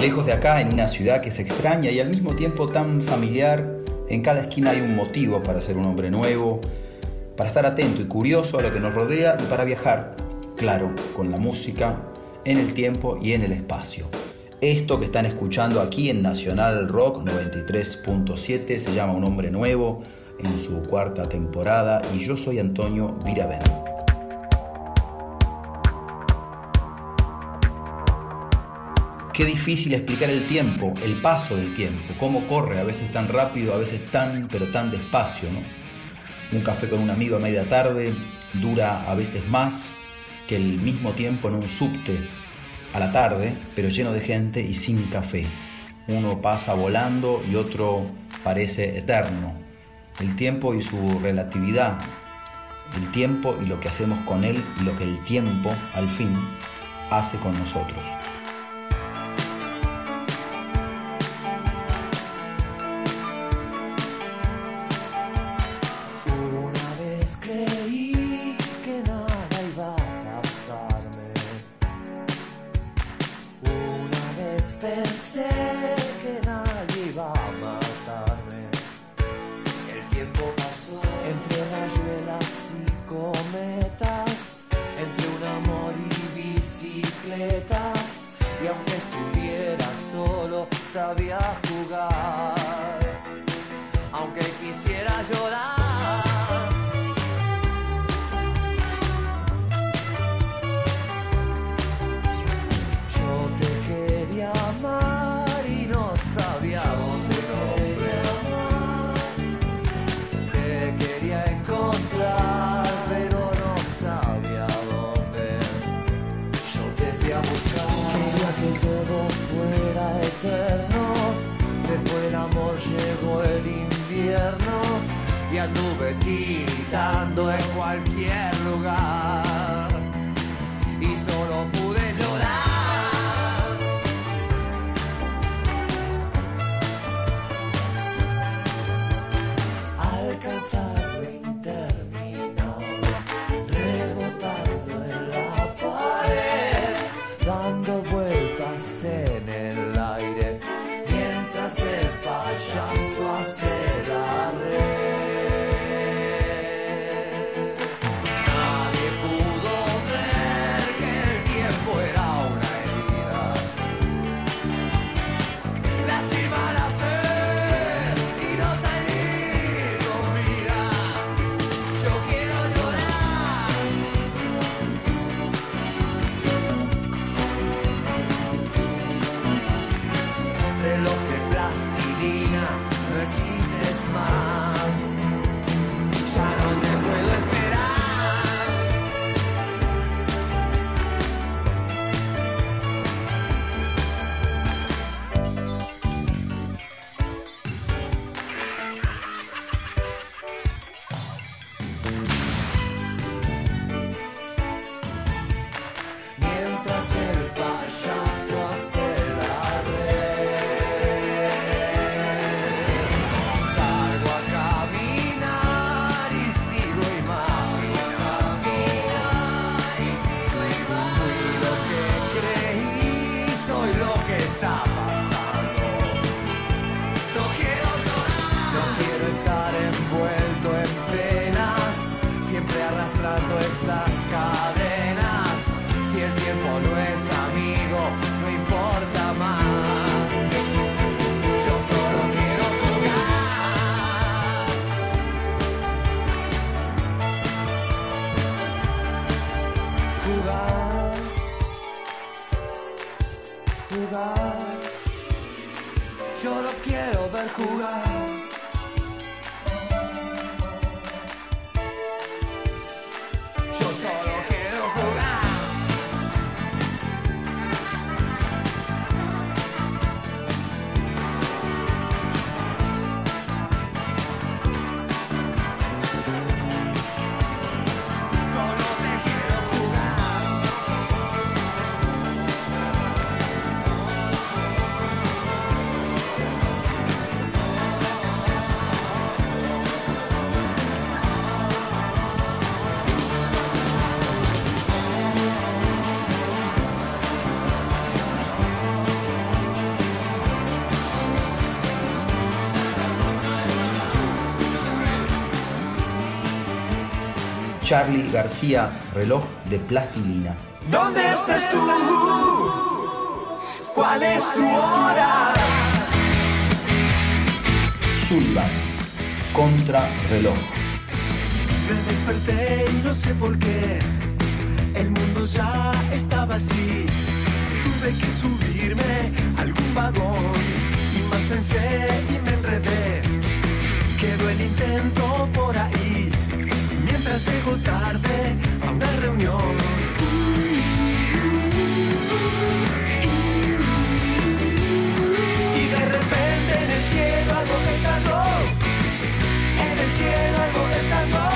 lejos de acá, en una ciudad que es extraña y al mismo tiempo tan familiar. En cada esquina hay un motivo para ser un hombre nuevo, para estar atento y curioso a lo que nos rodea y para viajar, claro, con la música, en el tiempo y en el espacio. Esto que están escuchando aquí en Nacional Rock 93.7 se llama Un Hombre Nuevo, en su cuarta temporada, y yo soy Antonio Birabent. Qué difícil explicar el tiempo, el paso del tiempo, cómo corre, a veces tan rápido, a veces pero tan despacio, ¿no? Un café con un amigo a media tarde dura a veces más que el mismo tiempo en un subte a la tarde, pero lleno de gente y sin café. Uno pasa volando y otro parece eterno. El tiempo y su relatividad, el tiempo y lo que hacemos con él y lo que el tiempo, al fin, hace con nosotros. Charlie García, reloj de plastilina. ¿Dónde estás tú? ¿Cuál es tu hora? Sullivan, contrarreloj. Me desperté y no sé por qué, el mundo ya estaba así. Tuve que subirme a algún vagón y más pensé y me enredé. Quedó el intento por ahí, mientras llego tarde a una reunión. En el cielo algo estalló, en el cielo algo estalló.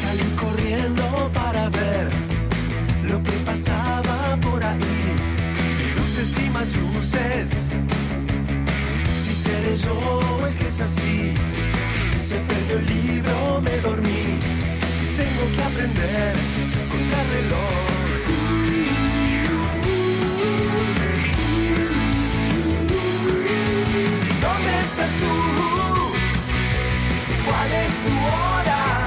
Salí corriendo para ver lo que pasaba por ahí. Luces y más luces, si seré yo es que es así. Se perdió el libro, me dormí, tengo que aprender contra el reloj. ¿Dónde estás tú? ¿Cuál es tu hora?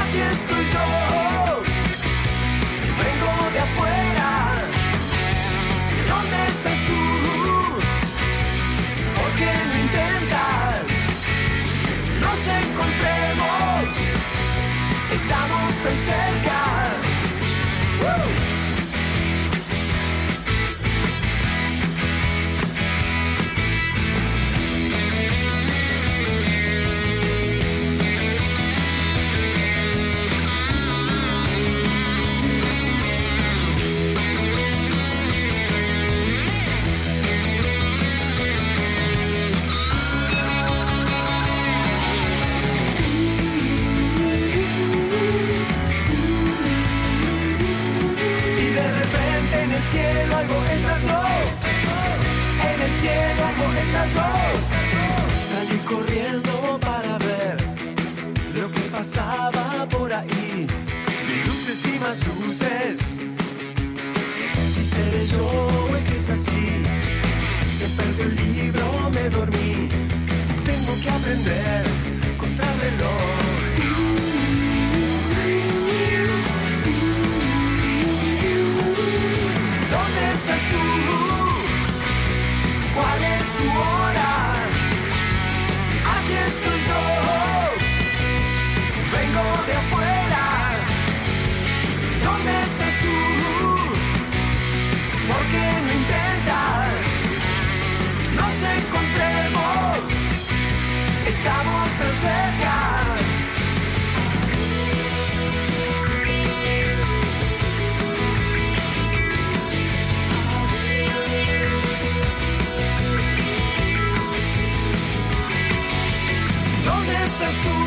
Aquí estoy yo, vengo de afuera. ¿Dónde estás tú? ¿Por qué lo intentas? Nos encontremos, estamos tan cerca. ¡Uh! En el cielo algo estalló, en el cielo algo estalló. Salí corriendo para ver lo que pasaba por ahí. De luces y más luces, si seré yo es que es así. Se perdió el libro, me dormí, tengo que aprender contra el reloj. ¿Dónde estás tú? ¿Cuál es tu hora? Aquí estoy yo, vengo de afuera. ¿Dónde estás tú? ¿Por qué no intentas? Nos encontremos, estamos tan cerca. ¿Dónde estás tú?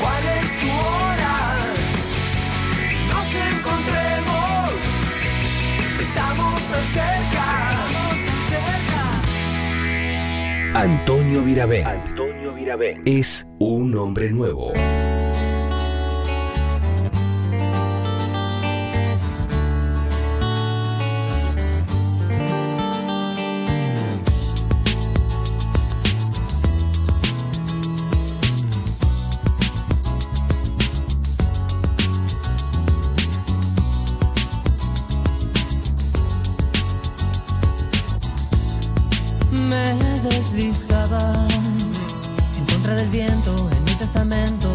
¿Cuál es tu hora? Nos encontremos, estamos tan cerca. Antonio Birabent es un hombre nuevo. Deslizaba en contra del viento en mi testamento.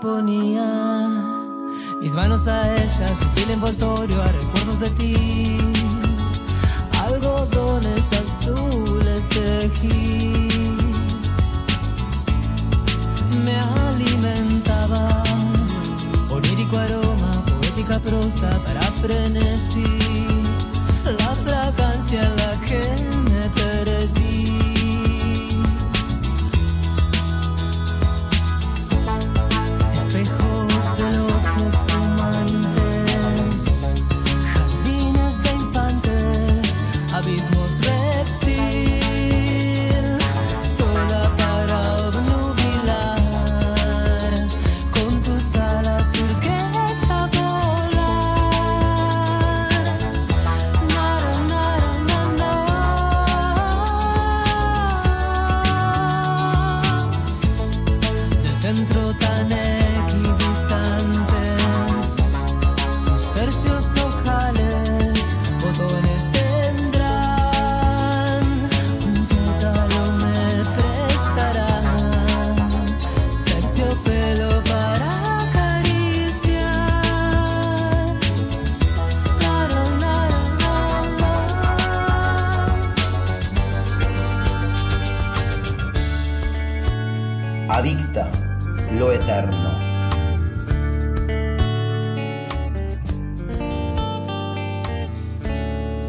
ponía mis manos a ella, sutil envoltorio a recuerdos de ti, algodones azules tejí, me alimentaba onírico aroma, poética prosa para frenesí, la fragancia en la que me perdí.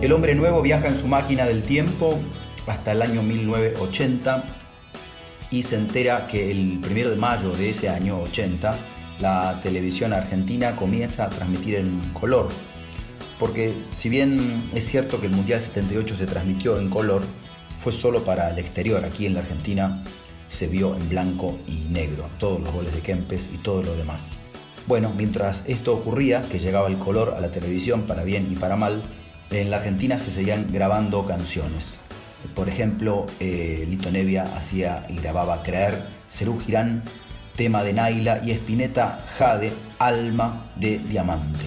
El hombre nuevo viaja en su máquina del tiempo hasta el año 1980 y se entera que el 1 de mayo de ese año 80 la televisión argentina comienza a transmitir en color. Porque si bien es cierto que el Mundial 78 se transmitió en color, fue solo para el exterior. Aquí en la Argentina se vio en blanco y negro todos los goles de Kempes y todo lo demás. Bueno, mientras esto ocurría, que llegaba el color a la televisión para bien y para mal, en la Argentina se seguían grabando canciones. Por ejemplo, Litto Nebbia hacía y grababa Creer, Serú Girán, Tema de Naila y Spinetta Jade, Alma de Diamante.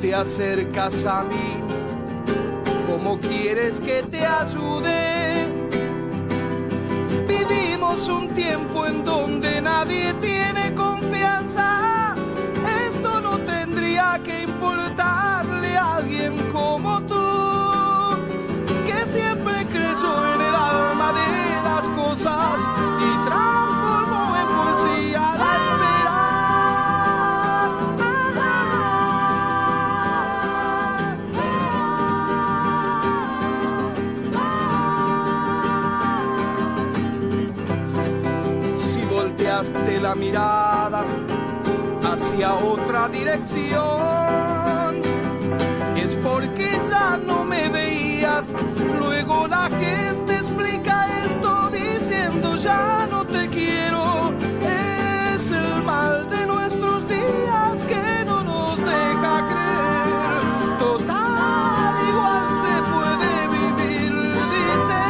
Te acercas a mí, ¿cómo quieres que te ayude? Vivimos un tiempo en donde nadie tiene confianza. Esto no tendría que importarle a alguien como tú, que siempre creyó en el alma de las cosas y transformó en poesía la esperanza. De la mirada hacia otra dirección, es porque ya no me veías. Luego la gente explica esto diciendo ya no te quiero. Es el mal de nuestros días que no nos deja creer. Total, igual se puede vivir, dice.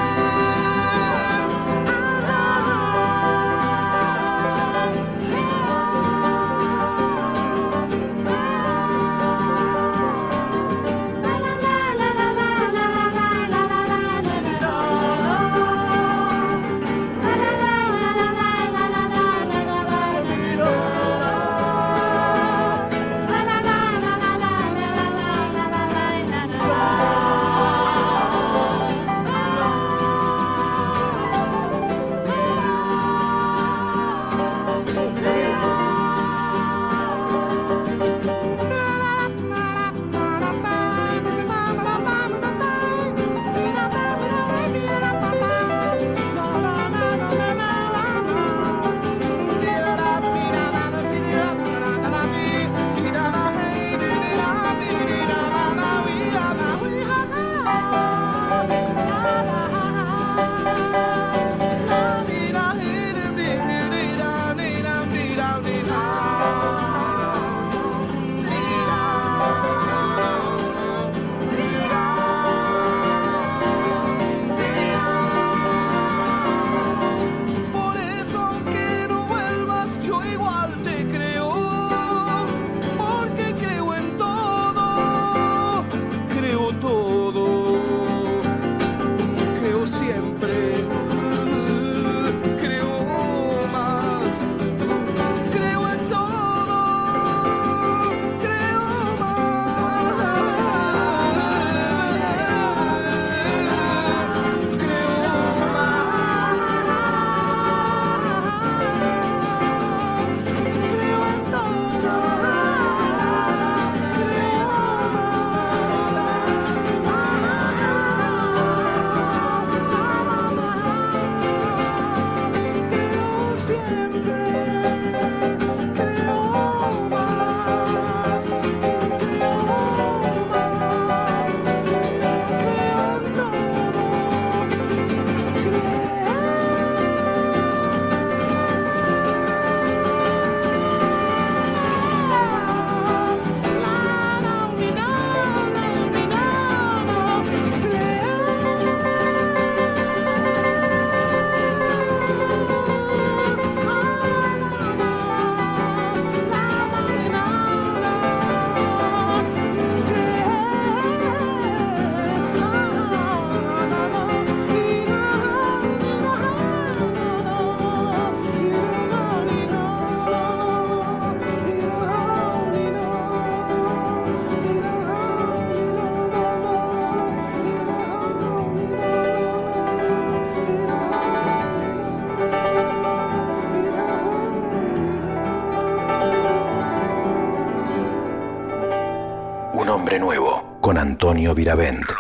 Nombre Nuevo con Antonio Birabent.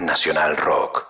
Nacional Rock.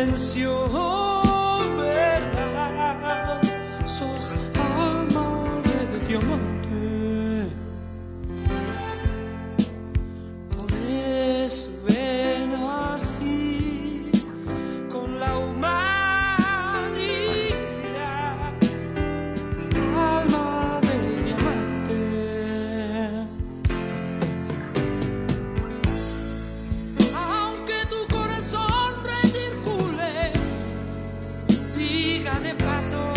silencio, verdad, sos amor de diamante. Por eso ven así con la humanidad, alma de diamante. Aunque tu corazón recircule, siga de paso.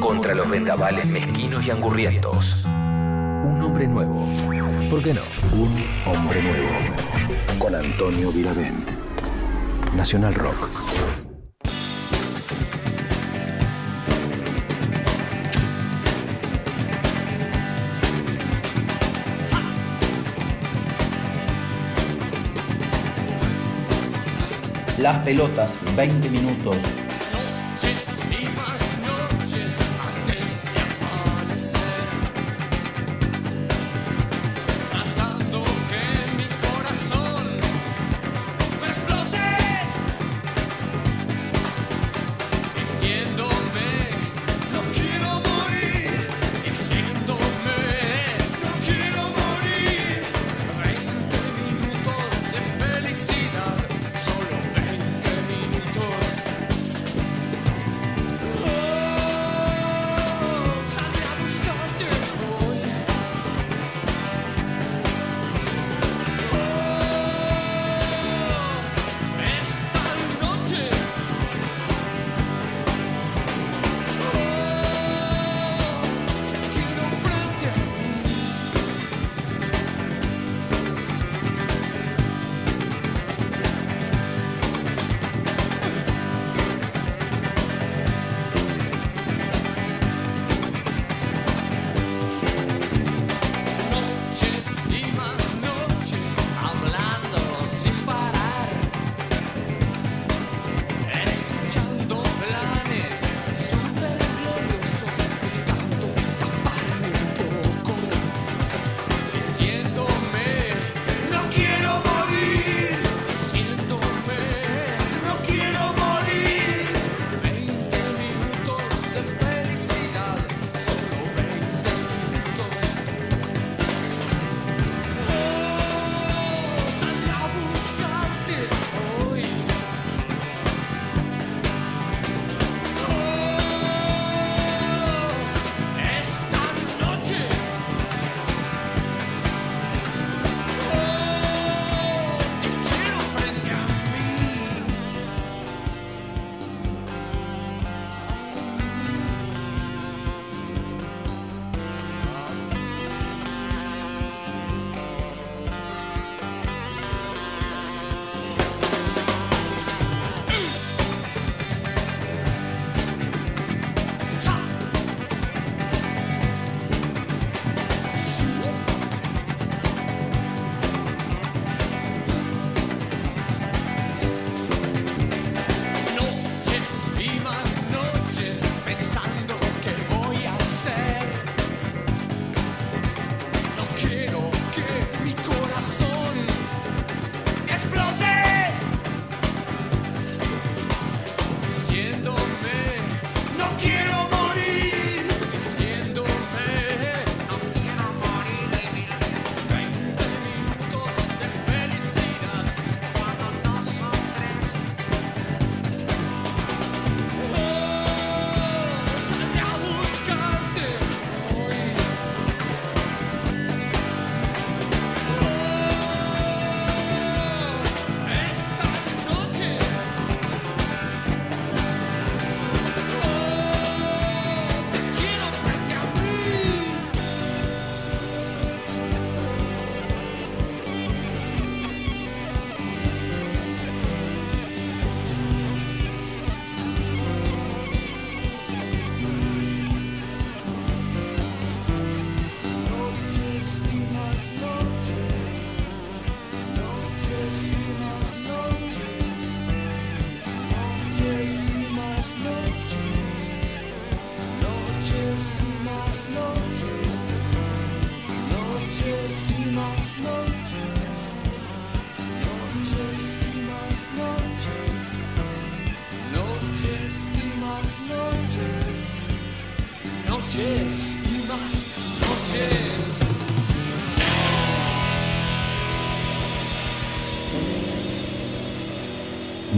Contra los vendavales mezquinos y angurrientos. Un hombre nuevo. ¿Por qué no? Un hombre nuevo. Con Antonio Birabent. Nacional Rock. Las Pelotas, 20 minutos.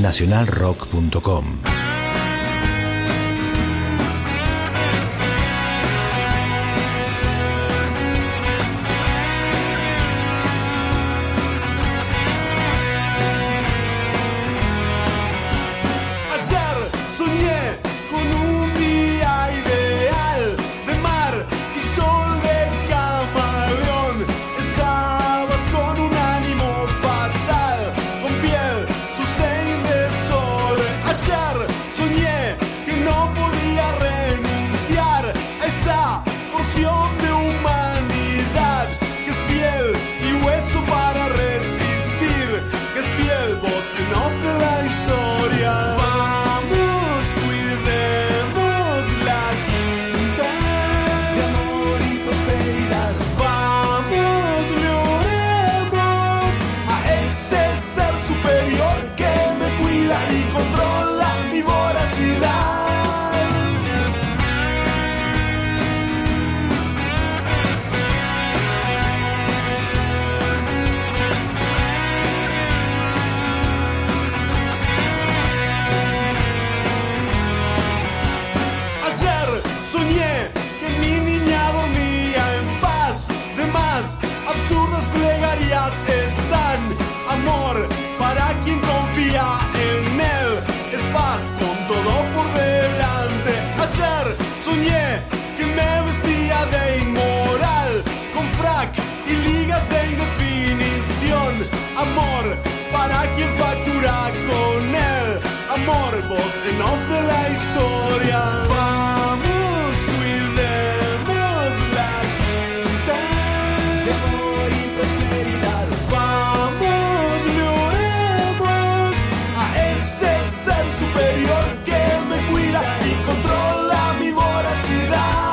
nacionalrock.com. Amor, para quien factura con él. Amor, voz en off de la historia. Vamos, cuidemos la tinta de amor y prosperidad. Vamos, lloremos a ese ser superior que me cuida y controla mi voracidad.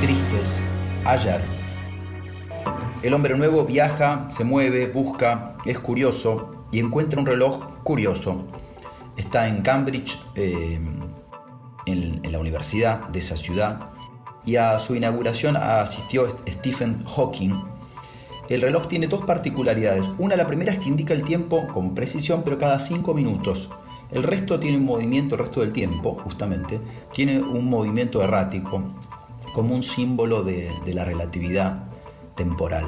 Tristes, ayer. El hombre nuevo viaja, se mueve, busca, es curioso y encuentra un reloj curioso. Está en Cambridge, en la universidad de esa ciudad, y a su inauguración asistió Stephen Hawking. El reloj tiene dos particularidades. Una, la primera es que indica el tiempo con precisión, pero cada 5 minutos. El resto tiene un movimiento, el resto del tiempo, justamente, tiene un movimiento errático, como un símbolo de la relatividad temporal.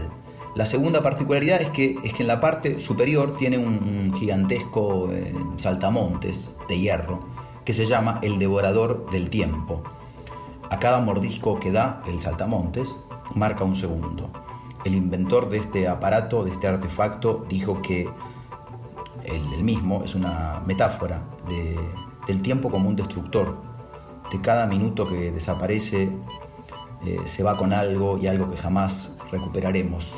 La segunda particularidad es que en la parte superior tiene un gigantesco saltamontes de hierro que se llama el devorador del tiempo. A cada mordisco que da el saltamontes marca un segundo. El inventor de este aparato, de este artefacto, dijo que él mismo es una metáfora del tiempo como un destructor. De cada minuto que desaparece, se va con algo, y algo que jamás recuperaremos.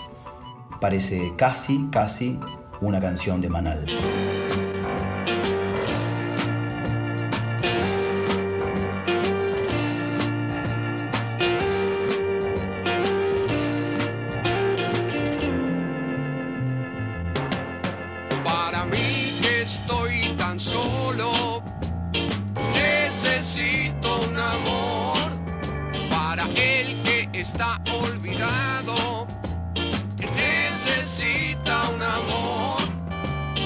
Parece casi una canción de Manal. Para mí que estoy tan solo, necesito un amor. Para el que está olvidado, necesita un amor.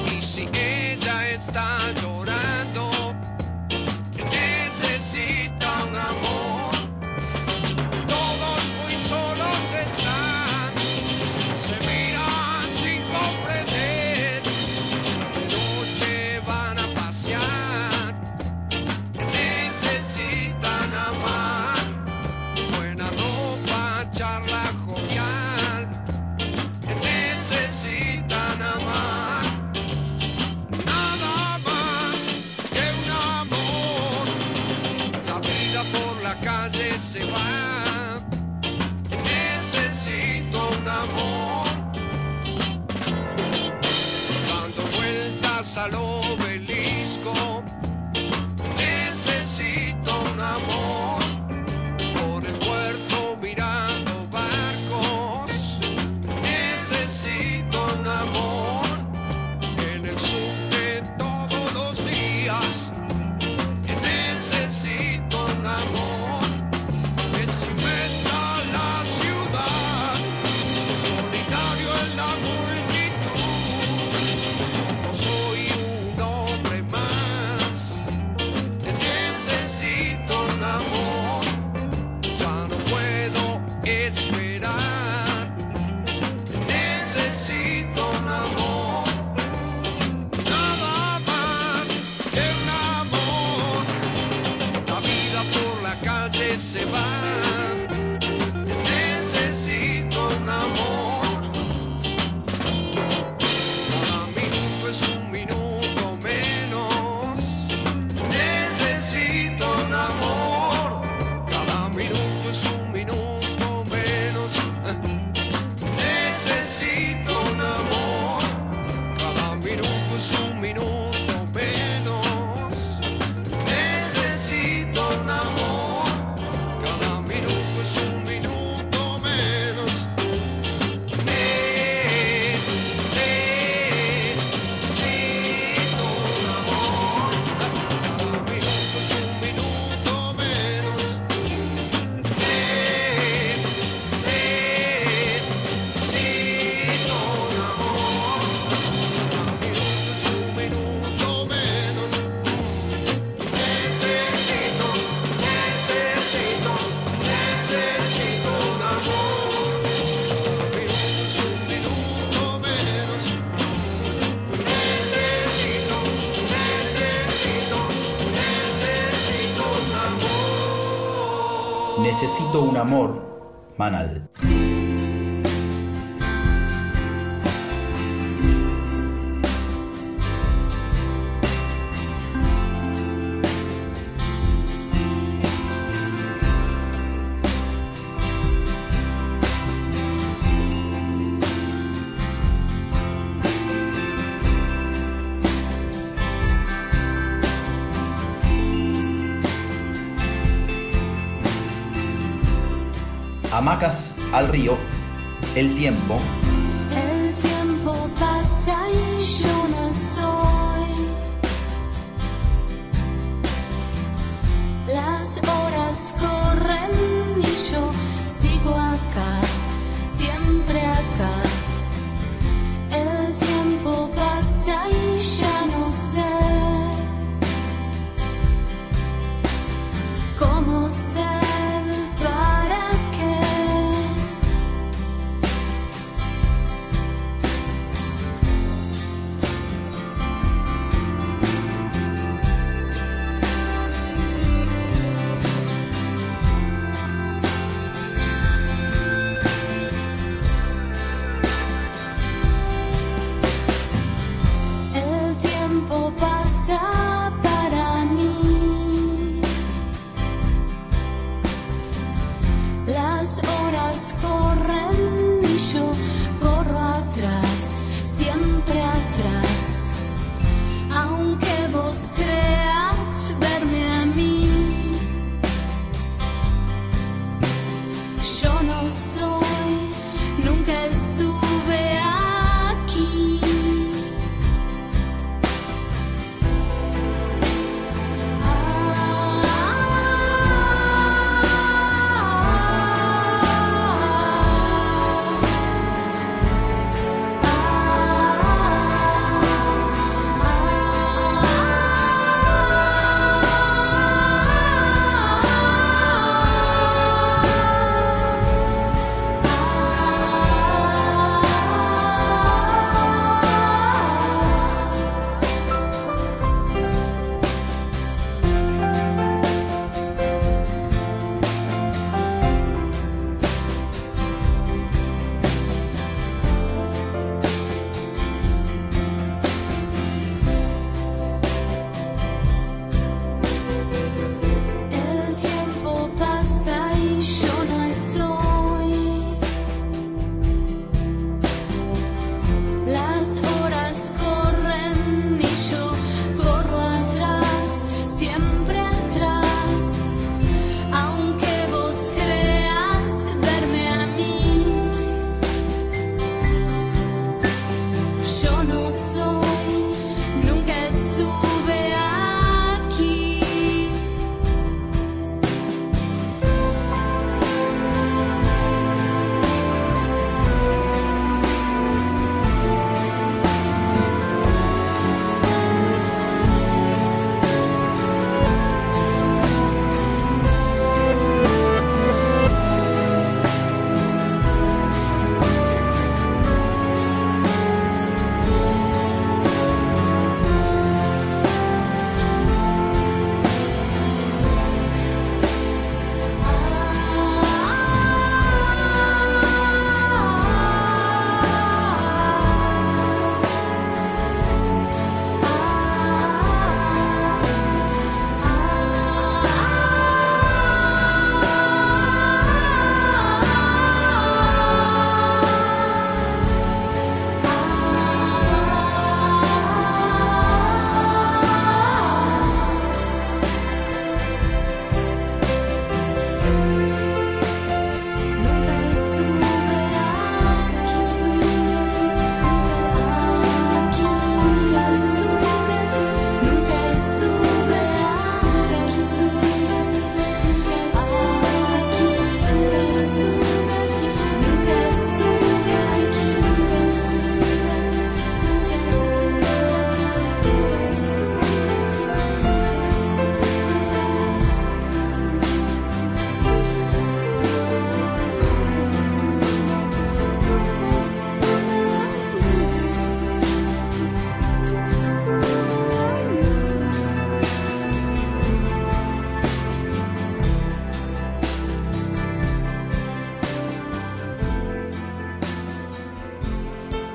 Y si ella está llorando, necesita un amor. Todos muy solos están, se miran sin comprender. Noche van a pasear, necesitan amar. Necesitan amar, nada más. vamos al obelisco. Necesito un amor por el puerto mirando barcos. Necesito un amor en el subte todos los días. Necesito un amor. Es inmensa la ciudad, solitario en la multitud. No soy un hombre más. Necesito un amor. Ya no puedo esperar. Necesito un amor. Nada más que un amor. La vida por la calle se va. Necesito un amor. Cada minuto es un minuto menos. Necesito un amor. Cada minuto es un minuto menos. Necesito un amor. Cada minuto es un minuto menos. Necesito un amor. Cada minuto es un minuto menos. Necesito un amor. Cada minuto es un minuto menos. Necesito un amor. Cada minuto es un minuto menos. Necesito, necesito, necesito un amor. Cada minuto es un minuto menos. Necesito, necesito, necesito un amor. Necesito un amor, Manal. Hamacas al río, el tiempo. El tiempo pasa y yo no estoy. Las horas corren y yo sigo acá, siempre acá. El tiempo pasa y ya no sé cómo ser, para qué.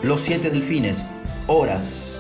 Los 7 delfines, Horas.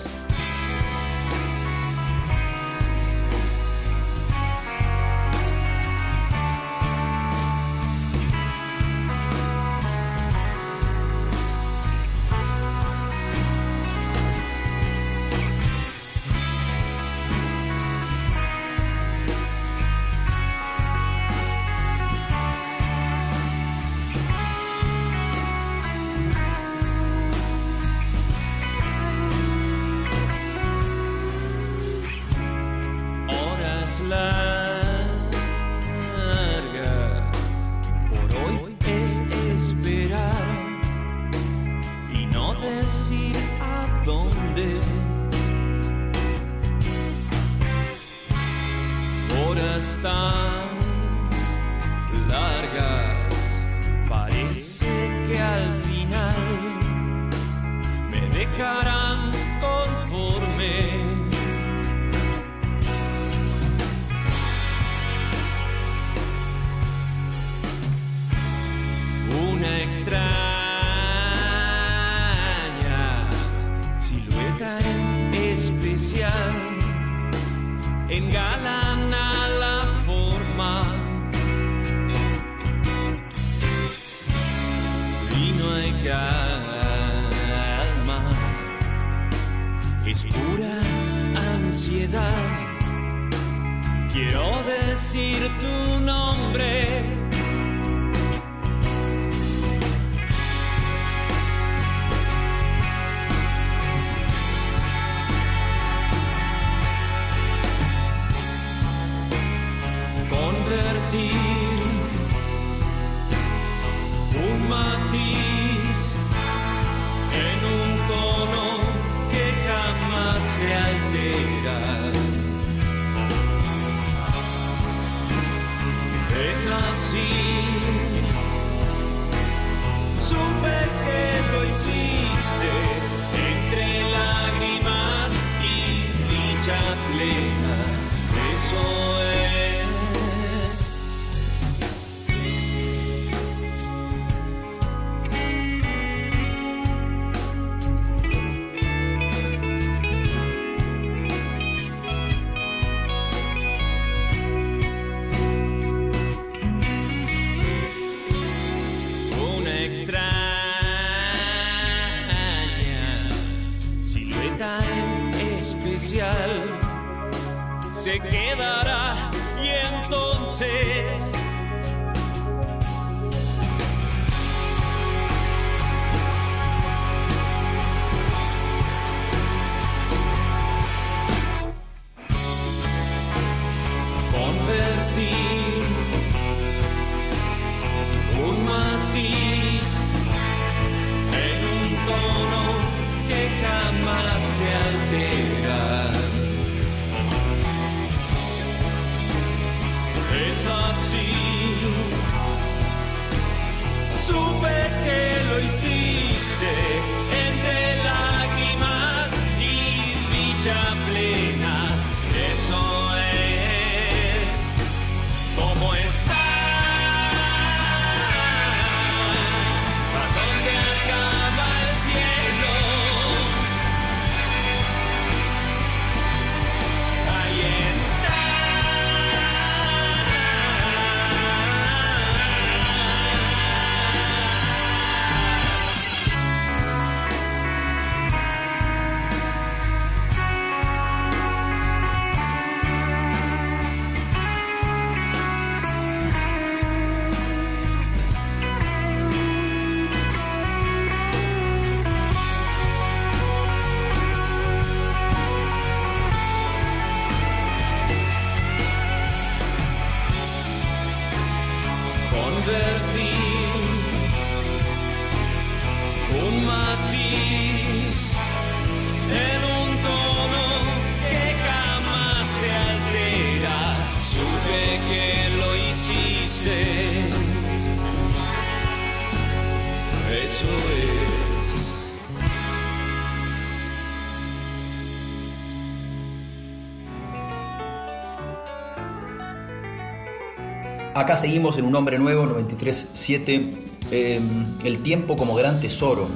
Acá seguimos en Un Hombre Nuevo 93.7, El tiempo como gran tesoro.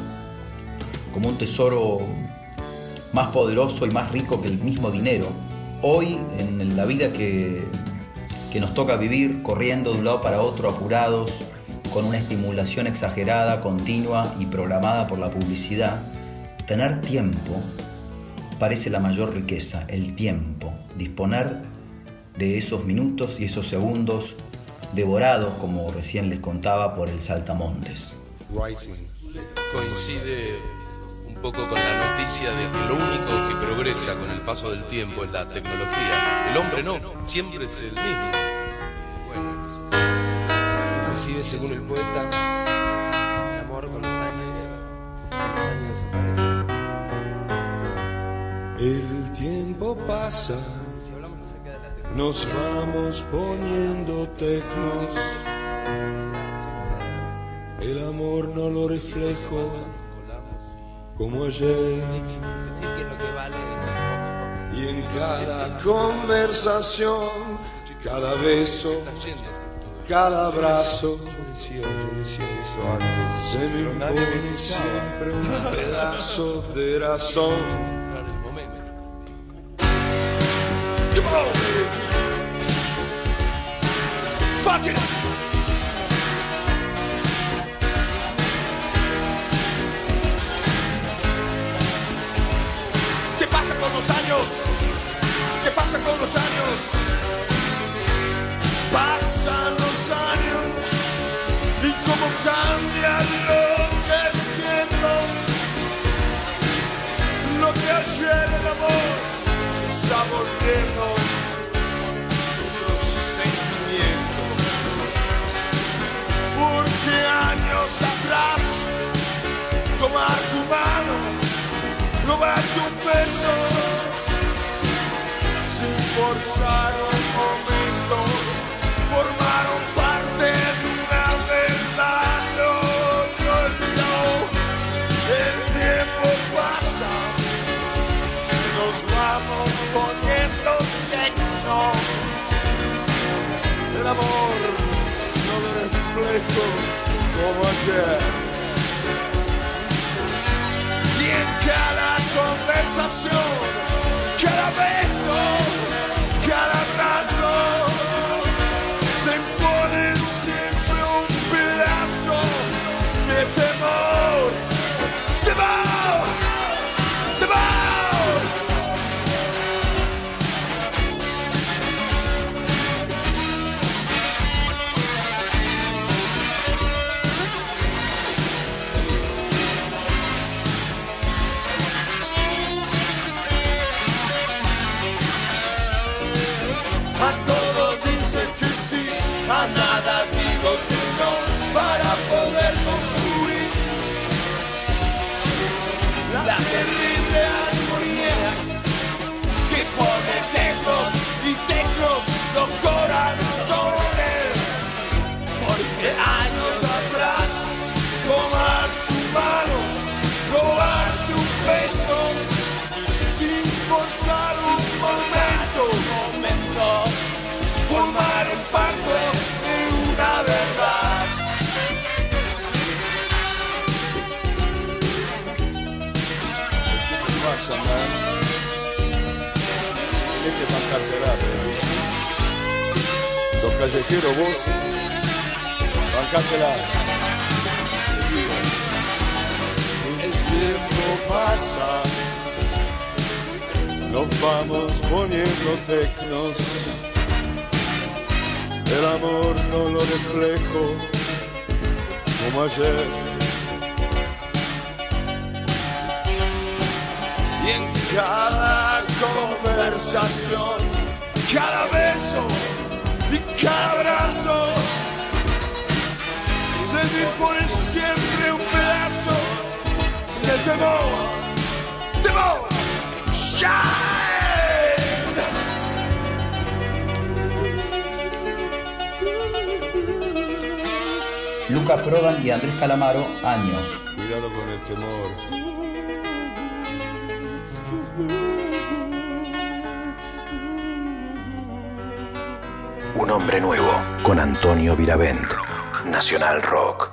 como un tesoro más poderoso y más rico que el mismo dinero. Hoy, en la vida que nos toca vivir, corriendo de un lado para otro, apurados, con una estimulación exagerada, continua y programada por la publicidad, tener tiempo parece la mayor riqueza, el tiempo. Disponer de esos minutos y esos segundos devorados, como recién les contaba, por el saltamontes. Coincide un poco con la noticia de que lo único que progresa con el paso del tiempo es la tecnología. El hombre no, siempre es el mismo. Inclusive, según el poeta, el amor con los años desaparece. El tiempo pasa, nos vamos poniendo tecnos. El amor no lo reflejo como ayer. Y en cada conversación, cada beso, cada abrazo, se me impone siempre un pedazo de razón. Fuck it. ¿Qué pasa con los años? ¿Qué pasa con los años? Pasan los años y cómo cambia lo que ayer el amor se está volviendo otro sentimiento, porque años atrás tomar tu mano, robar tu beso sin forzar un momento. Formaron parte de una verdad, no. El tiempo pasa, nos vamos poniendo tecno. El amor no lo reflejo como ayer. Y en cada conversación, cada beso, cada abrazo, a nada digo que no, para poder construir la terrible armonía que pone teclos y teclos los corazones, porque años atrás tomar tu mano, robar tu beso sin forzar un momento, formar un pacto. Man. Es que más carterate, ¿eh? Sos callejeros vos, bancátela. El tiempo pasa, nos vamos poniendo tecnos. El amor no lo reflejo como ayer. Y en cada conversación, cada beso y cada abrazo, se me pone siempre un pedazo de temor, shine. Lucas Prodan y Andrés Calamaro, años. Cuidado con el temor. Un hombre nuevo con Antonio Birabent, Nacional Rock.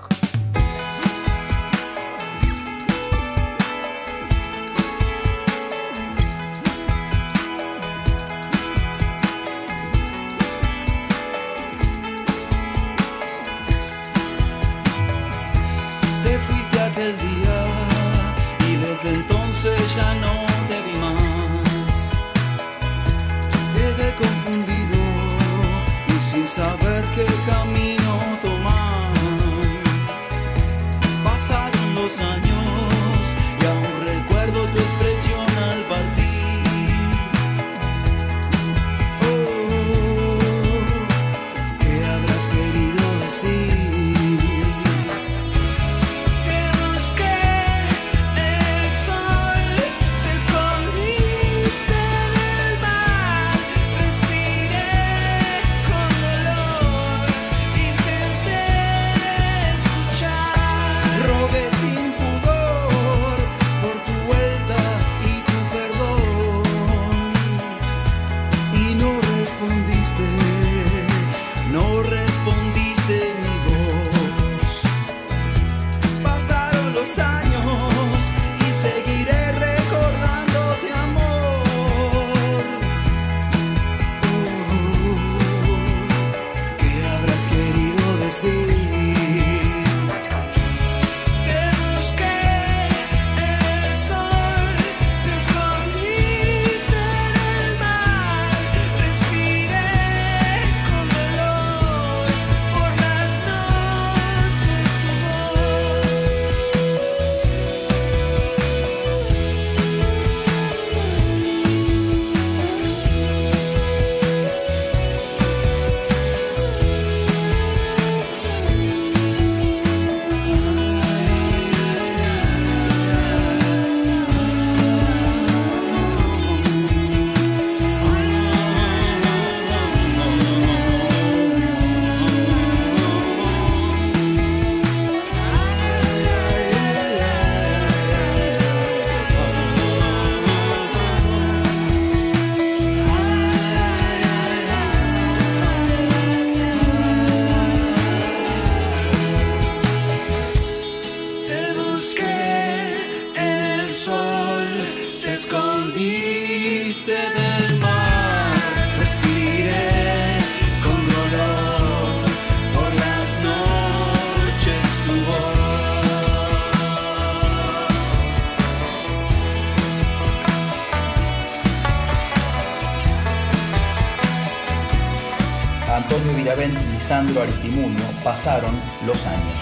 Antonio Birabent y Sandro Aristimuño pasaron los años.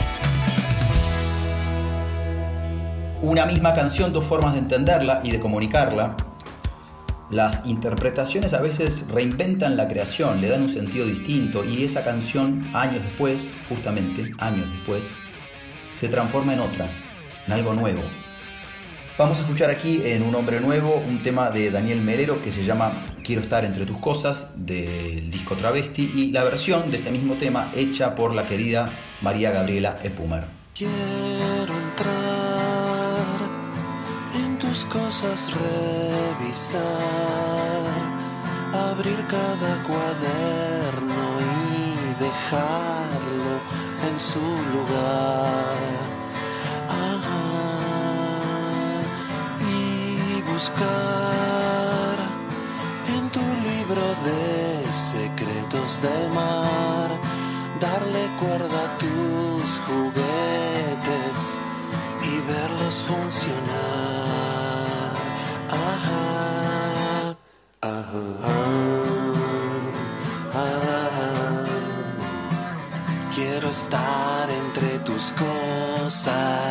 Una misma canción, dos formas de entenderla y de comunicarla. Las interpretaciones a veces reinventan la creación, le dan un sentido distinto, y esa canción años después, justamente años después, se transforma en otra, en algo nuevo. Vamos a escuchar aquí en Un Hombre Nuevo un tema de Daniel Melero que se llama Quiero estar entre tus cosas, del disco Travesti, y la versión de ese mismo tema hecha por la querida María Gabriela Epumer. Quiero entrar en tus cosas, revisar, abrir cada cuaderno y dejarlo en su lugar. Buscar en tu libro de secretos del mar, darle cuerda a tus juguetes y verlos funcionar. Ajá, ajá, ajá. Quiero estar entre tus cosas.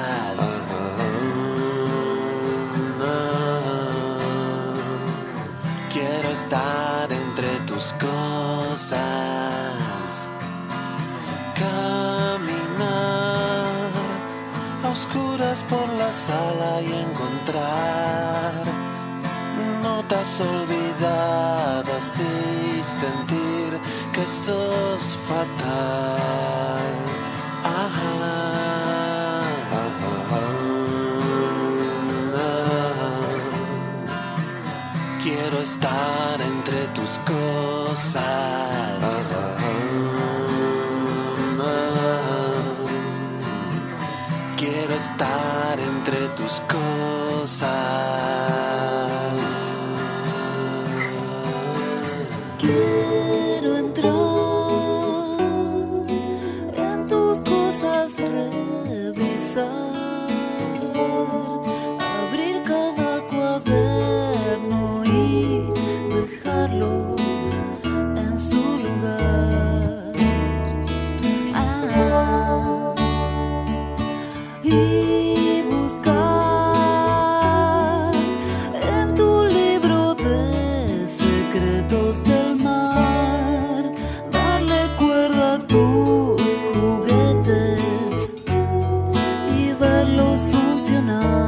Estar entre tus cosas, caminar a oscuras por la sala y encontrar notas olvidadas y sentir que sos fatal. Ajá. Quiero estar entre tus cosas. Quiero estar entre tus cosas. Quiero entrar en tus cosas, revisar. En su lugar, ah, y buscar en tu libro de secretos del mar, darle cuerda a tus juguetes y verlos funcionar.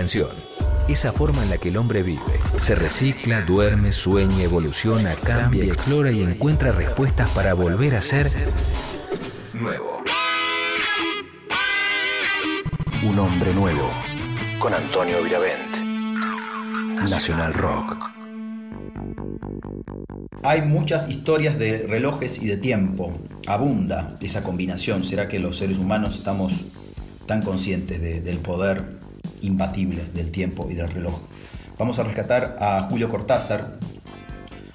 canción. Esa forma en la que el hombre vive. Se recicla, duerme, sueña, evoluciona, cambia, explora y encuentra respuestas para volver a ser nuevo. Un hombre nuevo. Con Antonio Birabent. Nacional Rock. Hay muchas historias de relojes y de tiempo. Abunda esa combinación. ¿Será que los seres humanos estamos tan conscientes del poder imbatible del tiempo y del reloj? Vamos a rescatar a Julio Cortázar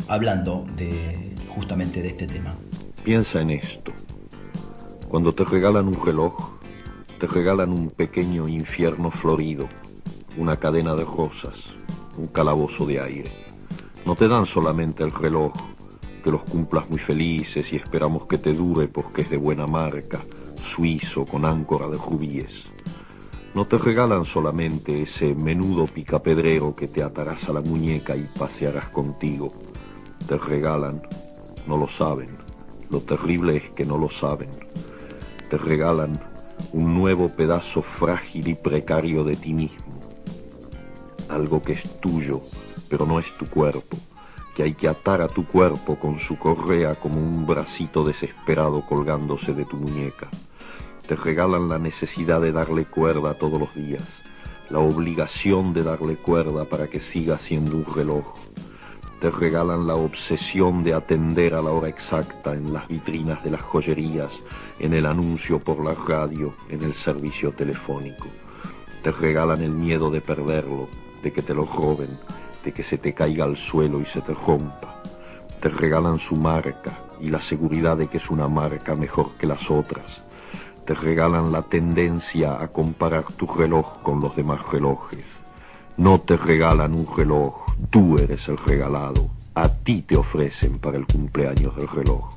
hablando justamente de este tema. Piensa en esto. Cuando te regalan un reloj, te regalan un pequeño infierno florido, una cadena de rosas, un calabozo de aire. No te dan solamente el reloj, que los cumplas muy felices y esperamos que te dure porque es de buena marca, suizo con áncora de rubíes. No te regalan solamente ese menudo picapedrero que te atarás a la muñeca y pasearás contigo. Te regalan, no lo saben, lo terrible es que no lo saben. Te regalan un nuevo pedazo frágil y precario de ti mismo. Algo que es tuyo, pero no es tu cuerpo, que hay que atar a tu cuerpo con su correa como un bracito desesperado colgándose de tu muñeca. Te regalan la necesidad de darle cuerda todos los días, la obligación de darle cuerda para que siga siendo un reloj. Te regalan la obsesión de atender a la hora exacta en las vitrinas de las joyerías, en el anuncio por la radio, en el servicio telefónico. Te regalan el miedo de perderlo, de que te lo roben, de que se te caiga al suelo y se te rompa. Te regalan su marca y la seguridad de que es una marca mejor que las otras. Te regalan la tendencia a comparar tu reloj con los demás relojes. No te regalan un reloj, tú eres el regalado. A ti te ofrecen para el cumpleaños del reloj.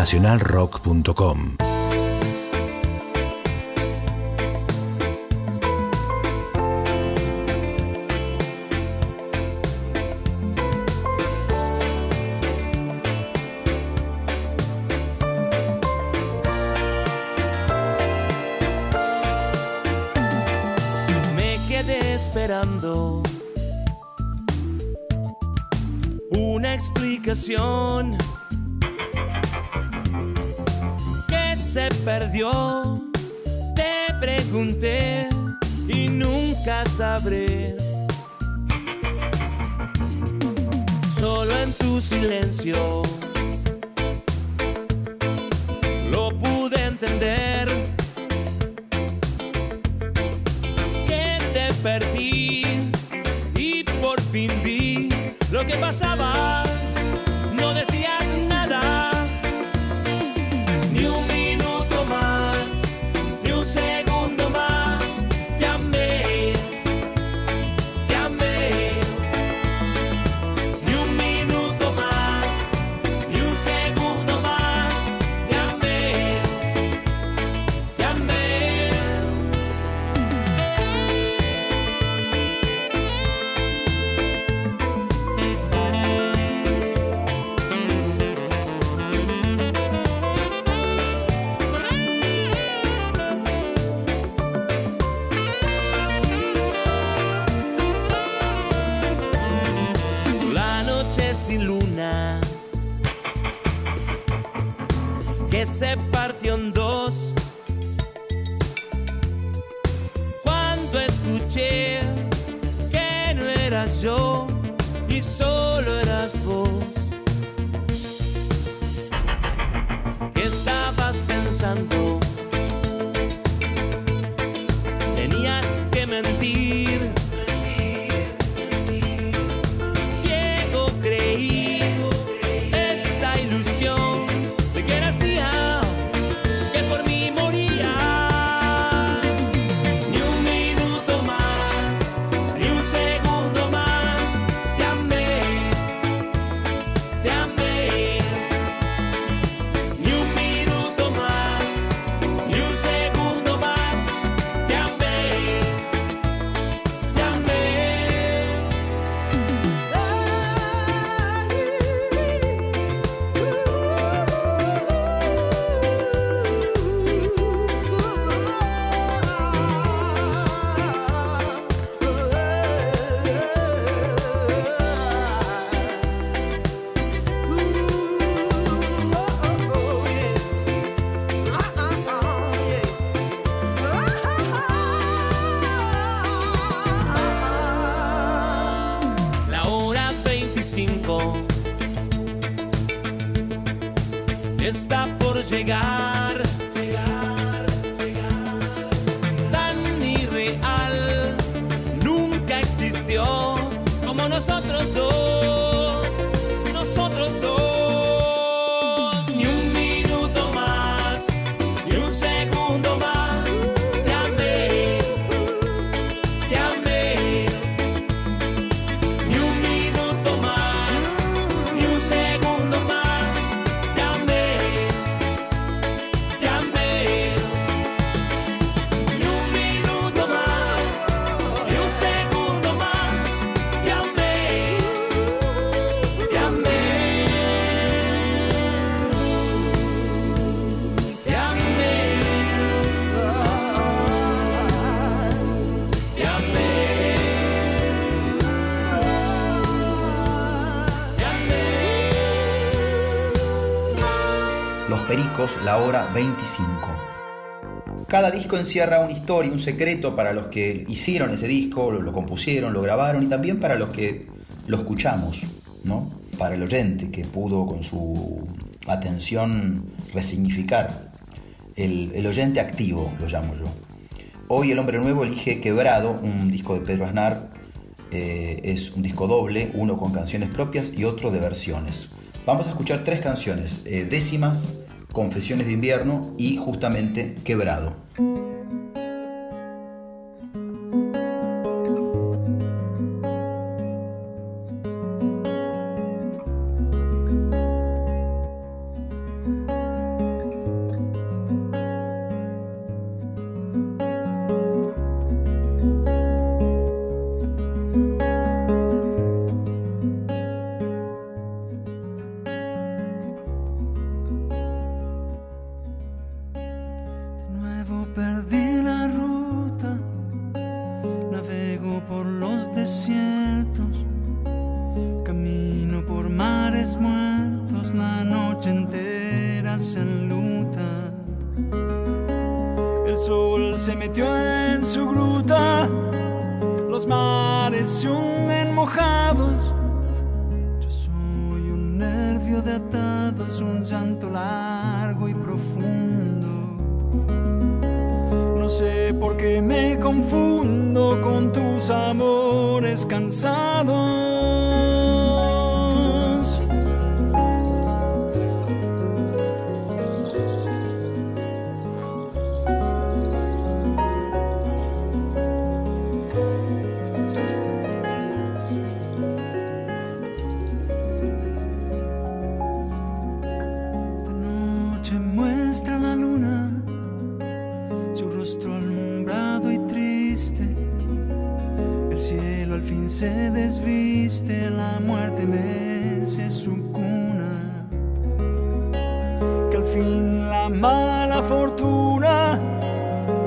nacionalrock.com. Esperando una explicación que se perdió. Te pregunté y nunca sabré. Solo en tu silencio lo pude entender. Perdí y por fin vi lo que pasaba. No decías nada, ni un minuto más, ni un segundo más. Te amé, te amé. Ni un minuto más, ni un segundo más. Te amé, te amé. Sin luna que se partió en dos cuando escuché que no era yo y solo eras vos. ¿Qué estabas pensando? Tenías que mentir. Está por llegar, llegar, llegar. Tan irreal, nunca existió como nosotros dos, nosotros dos. Ni un minuto más, ni un segundo más. Te amé, te amé. Ni un minuto más, ni un segundo más. La hora 25. Cada disco encierra una historia, un secreto para los que hicieron ese disco, lo compusieron, lo grabaron, y también para los que lo escuchamos, ¿no? Para el oyente que pudo con su atención resignificar. El oyente activo, lo llamo yo. Hoy el hombre nuevo elige Quebrado, un disco de Pedro Aznar. Es un disco doble, uno con canciones propias y otro de versiones. Vamos a escuchar tres canciones: Décimas, Confesiones de Invierno y justamente Quebrado. nuevo perdí la ruta, navego por los desiertos, camino por mares muertos, la noche entera se enluta. El sol se metió en su gruta, los mares se hunden mojados. Yo soy un nervio de atados, un llanto largo y profundo. No sé por qué me confundo con tus amores cansados. La noche muestra la luna, rostro alumbrado y triste, el cielo al fin se desviste, la muerte mece su cuna, que al fin la mala fortuna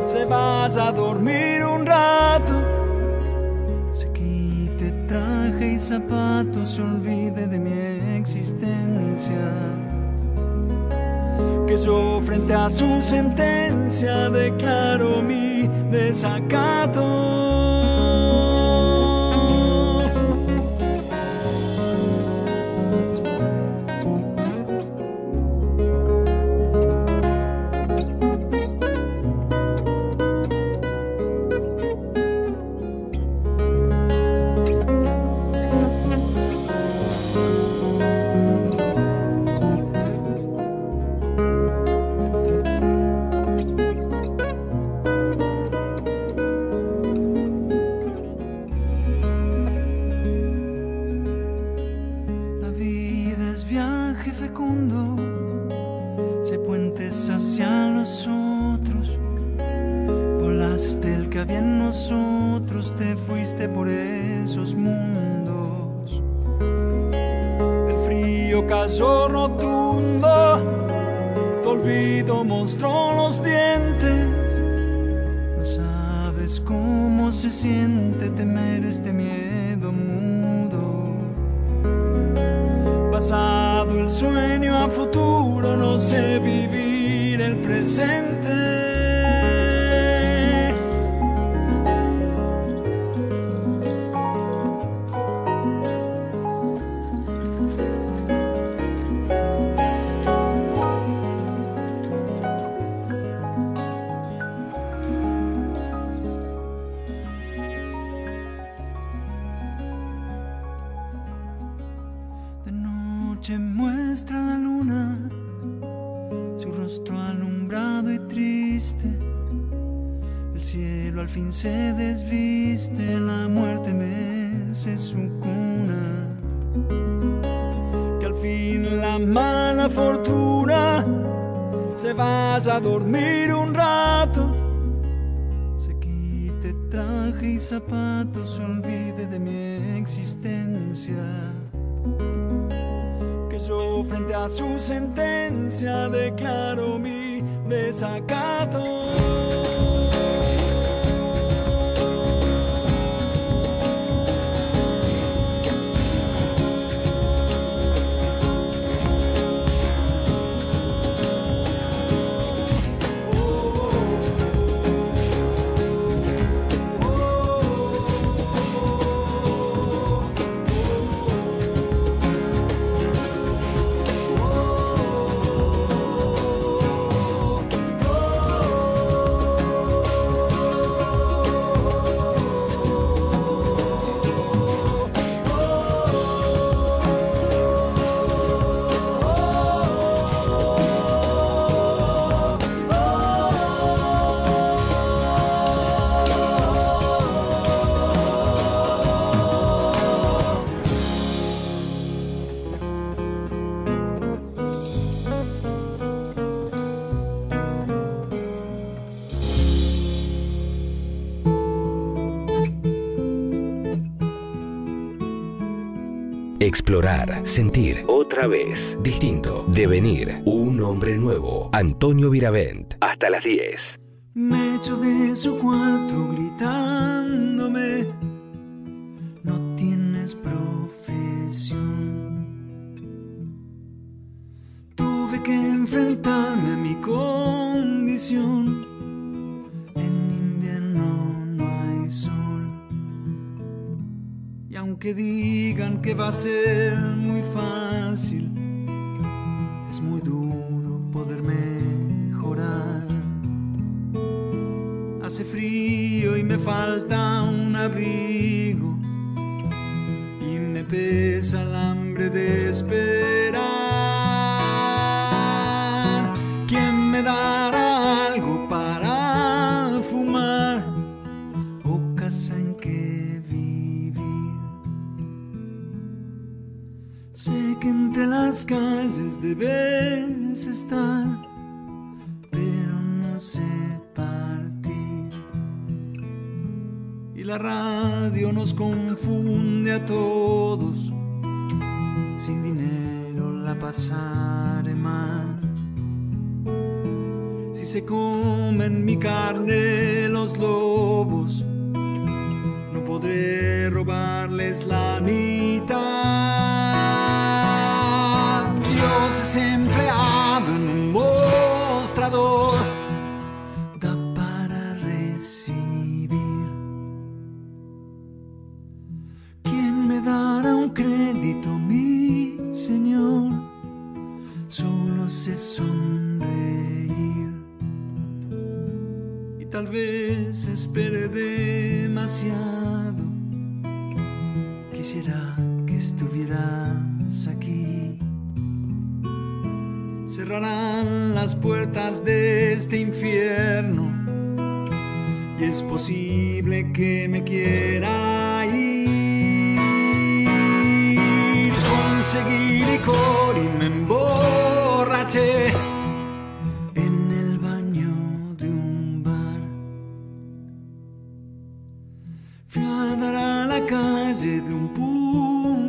se vaya a dormir un rato, se quite traje y zapatos, se olvide de mi existencia. Que yo frente a su sentencia declaro mi desacato. A dormir un rato, se quite traje y zapatos, se olvide de mi existencia, que yo frente a su sentencia declaro mi desacato. Explorar, sentir, otra vez, distinto, devenir, un hombre nuevo, Antonio Birabent, hasta las 10. Me echo de su cuarto gritándome: no tienes profesión. Tuve que enfrentarme a mi condición. En invierno no hay sol. Y aunque digan que va a ser muy fácil, es muy duro poder mejorar. Hace frío y me falta un abrigo, y me pesa el hambre de esperar. ¿Quién me dará algo para fumar o casa en que vivir? Sé que entre las calles debes estar, pero no sé partir. Y la radio nos confunde a todos. Sin dinero la pasaré mal. Si se comen mi carne los lobos, no podré robarles la mitad. Dios es empleado en un mostrador, da para recibir. ¿Quién me dará un crédito, mi señor? Solo sé sonreír. Y tal vez espere demasiado. Quisiera que estuvieras aquí. Cerrarán las puertas de este infierno, y es posible que me quiera ir. Conseguí licor y me emborraché en el baño de un bar. Fui a dar a la calle de un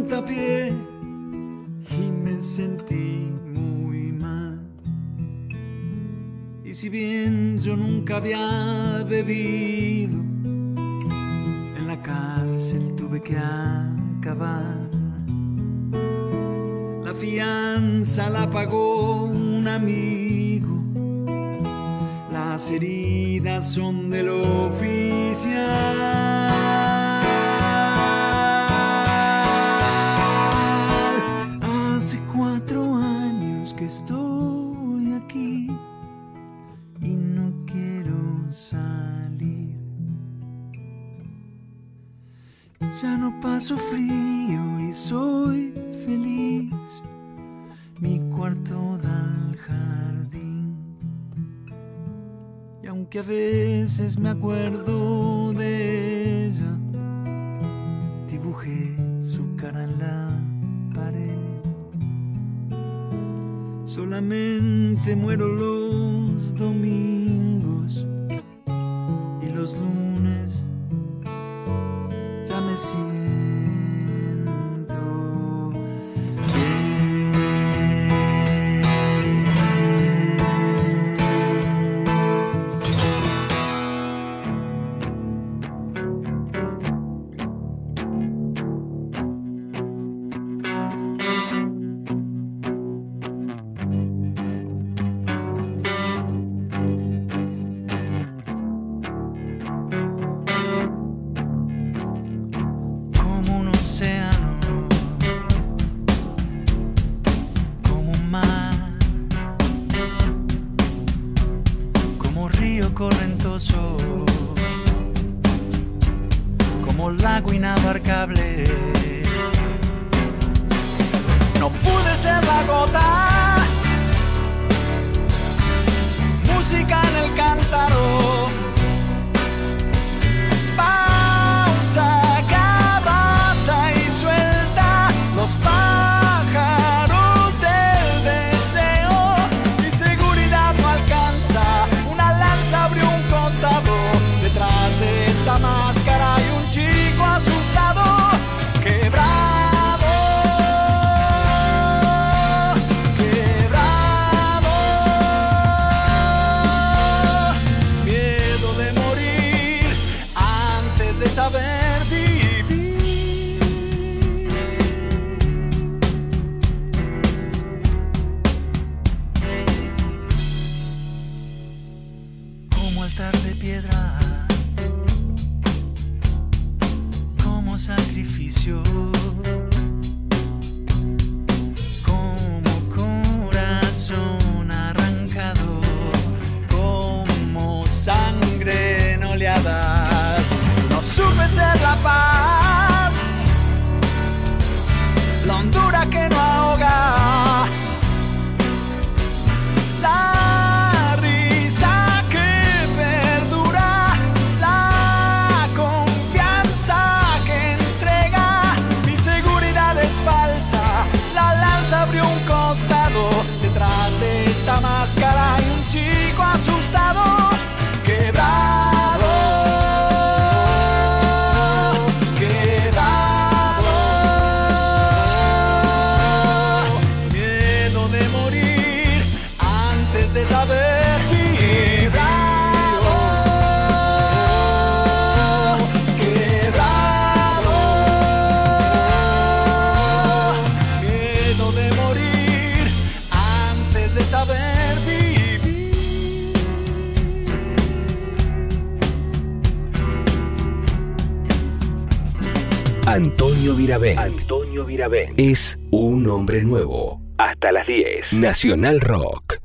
puntapié y me sentí muy mal. Y si bien yo nunca había bebido, en la cárcel tuve que acabar. La fianza la pagó un amigo. Las heridas son del oficial. Hace 4 años que estoy aquí y no quiero salir. Ya no paso frío y soy feliz. Mi cuarto da al jardín. Y aunque a veces me acuerdo de ella, dibujé su cara en la pared. Solamente muero los domingos y los lunes ya me siento altar de piedra, como sacrificio, como corazón arrancado, como sangre en oleadas. No supe ser la paz, la hondura que no ahoga, la risa que perdura, la confianza que entrega. Mi seguridad es falsa, la lanza abrió un costado. Detrás de esta máscara hay un chico asustado, quebrado, quebrado, miedo de morir antes de saber. Antonio Birabent. Antonio Birabent es un hombre nuevo. Hasta las 10. Nacional Rock.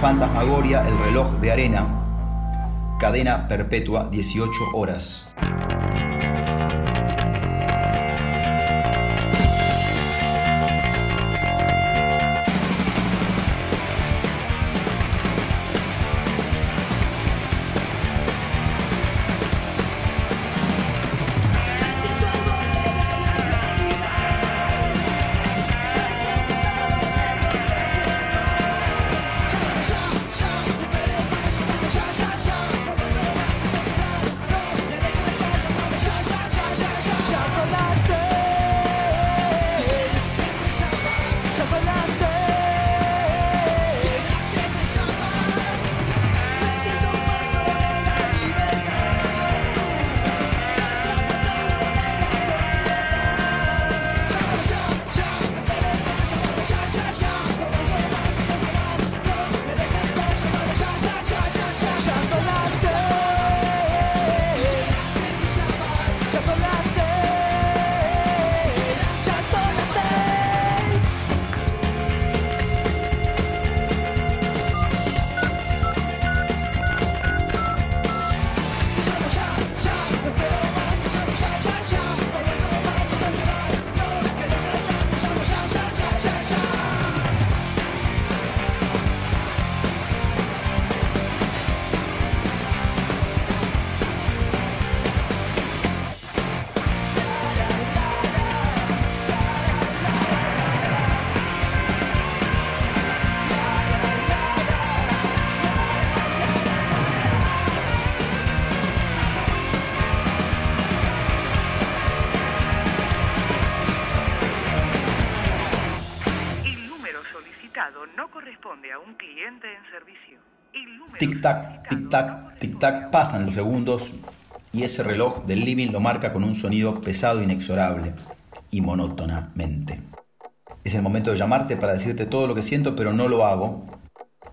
Fantasmagoria, el reloj de arena, Cadena Perpetua, 18 horas. corresponde a un cliente en servicio. Tic-tac, tic-tac, tic-tac, pasan los segundos y ese reloj del living lo marca con un sonido pesado, inexorable y monótonamente. Es el momento de llamarte para decirte todo lo que siento, pero no lo hago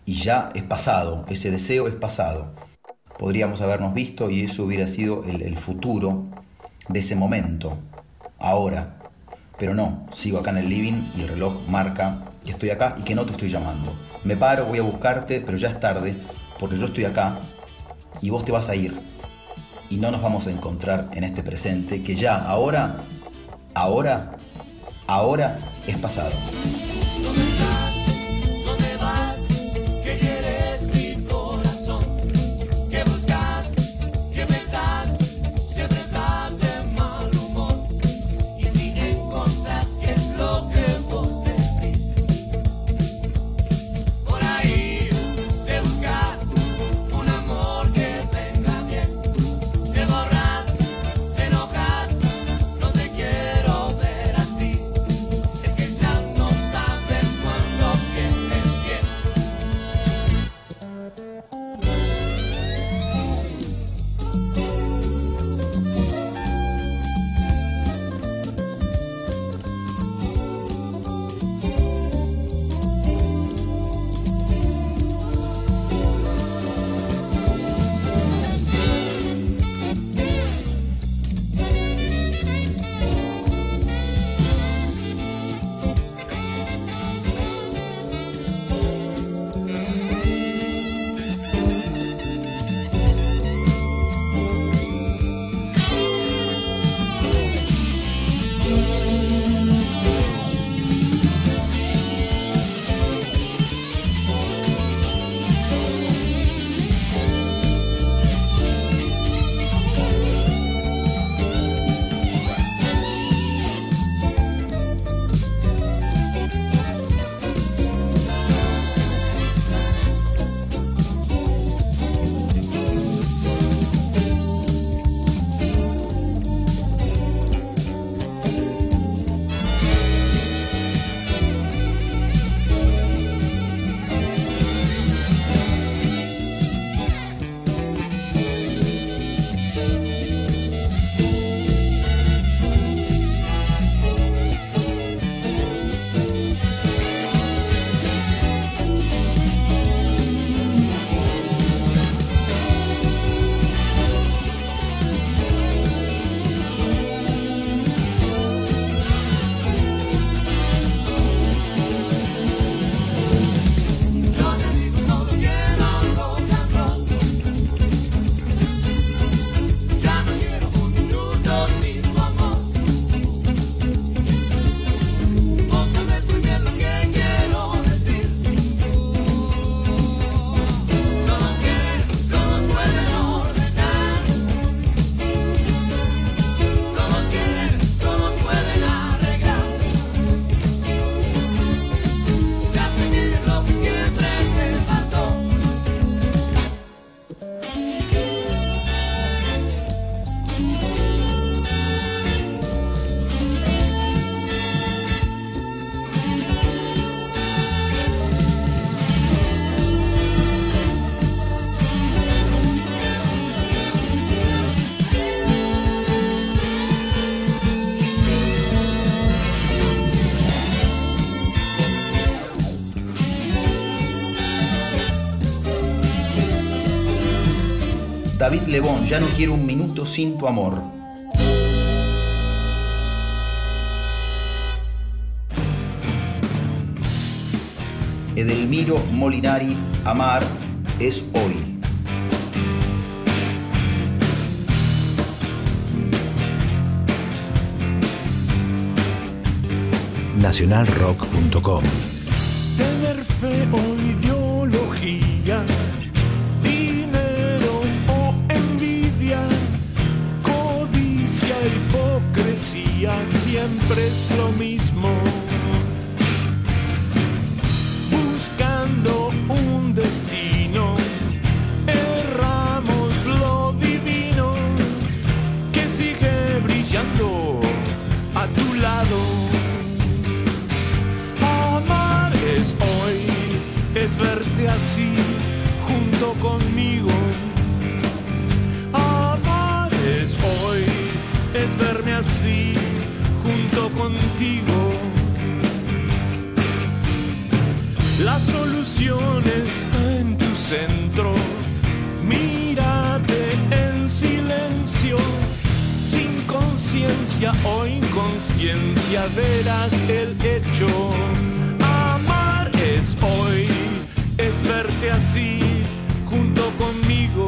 y ya es pasado, ese deseo es pasado. Podríamos habernos visto y eso hubiera sido el futuro de ese momento, ahora. Pero no, sigo acá en el living y el reloj marca que estoy acá y que no te estoy llamando. Me paro, voy a buscarte, pero ya es tarde, porque yo estoy acá y vos te vas a ir. Y no nos vamos a encontrar en este presente, que ya, ahora es pasado. ¿Dónde estás? ¿Dónde vas? ¿Qué quieres mi corazón? ¿Qué buscas? ¿Qué pensás? Siempre estás de mal humor. Y si encontrás qué es lo que vos decís, por ahí te buscas un amor que venga bien. Te borras, te enojas, no te quiero ver así. Es que ya no sabes cuándo David Lebón, ya no quiero un minuto sin tu amor. Edelmiro Molinari, amar es hoy. Nacionalrock.com. Tener fe o ideología, siempre es lo mismo, buscando un destino, erramos lo divino, que sigue brillando a tu lado. Amar. verte así junto conmigo. Amar es hoy, es verme así junto contigo. La solución está en tu centro. Mírate en silencio, sin conciencia o inconsciencia verás el hecho. Amar es hoy, es verte así junto conmigo.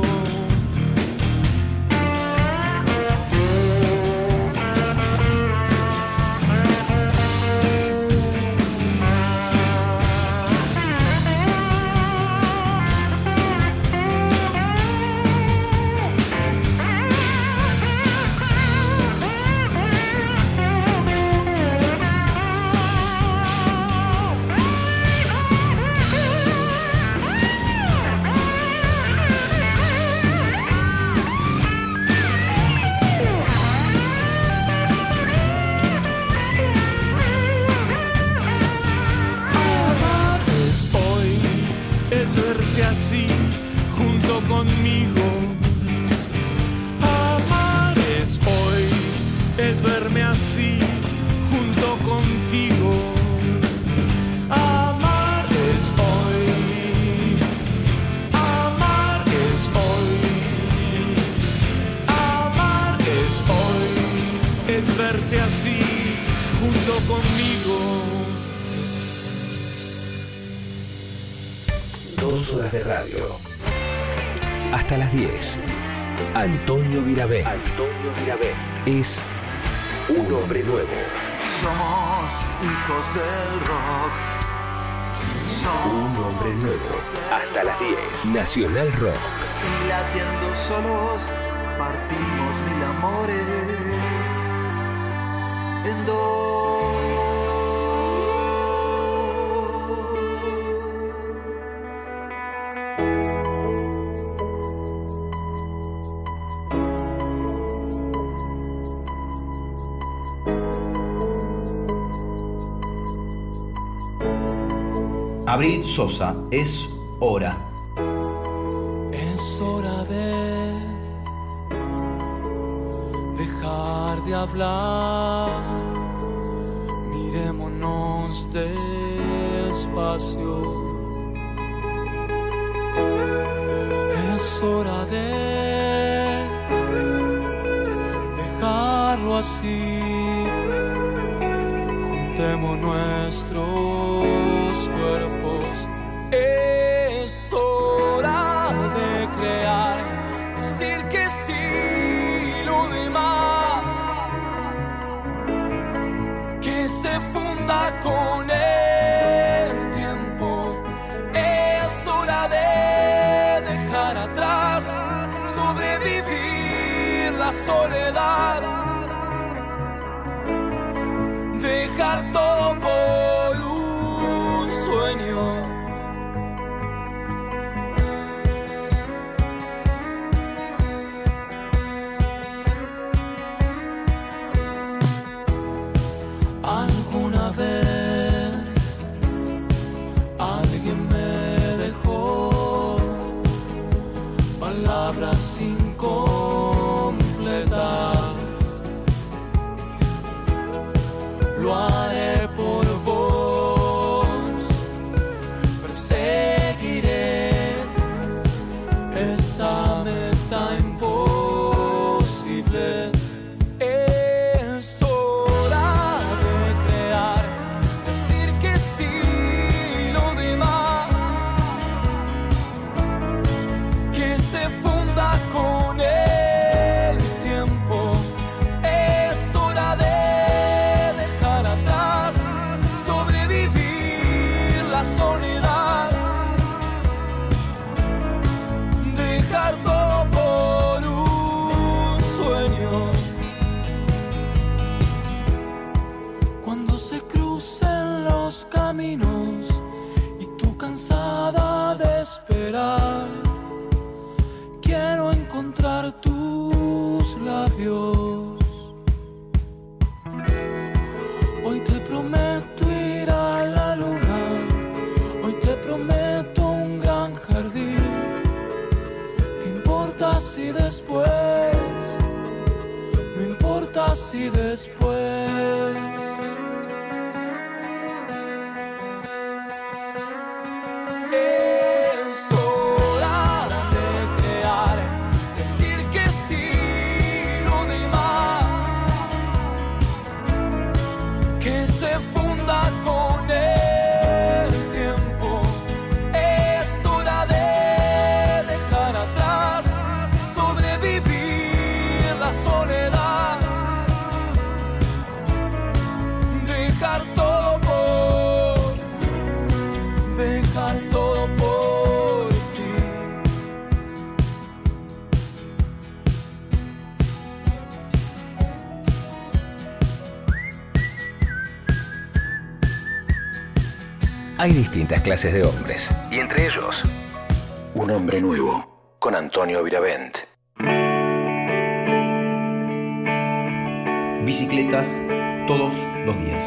De radio hasta las 10. Antonio Birabent es un hombre nuevo. Somos hijos del rock. Somos un hombre nuevo hasta las 10. Nacional Rock. Y latiendo solos partimos mil amores en dos. Abril Sosa, es hora. Es hora de dejar de hablar. Miremonos despacio. Es hora de dejarlo así. Juntemos nuestros cuerpos. Es hora de crear, decir que sí, lo demás, que se funda con el tiempo. Es hora de dejar atrás, sobrevivir la soledad, dejar todo por un sueño. Palabras incompletas, lo haré por vos, perseguiré esa meta imposible. Es hora de crear, decir que sí, lo demás, que se fue. Con el tiempo es hora de dejar atrás, sobrevivir la soledad, dejar todo por un sueño. Cuando se crucen los caminos y tú cansada de esperar, quiero encontrar tus labios. Hoy te prometo ir a la luna. Hoy te prometo gran jardín. ¿Qué importa si después? No importa si después. Hay distintas clases de hombres, y entre ellos, un hombre nuevo, con Antonio Birabent. Bicicletas todos los días.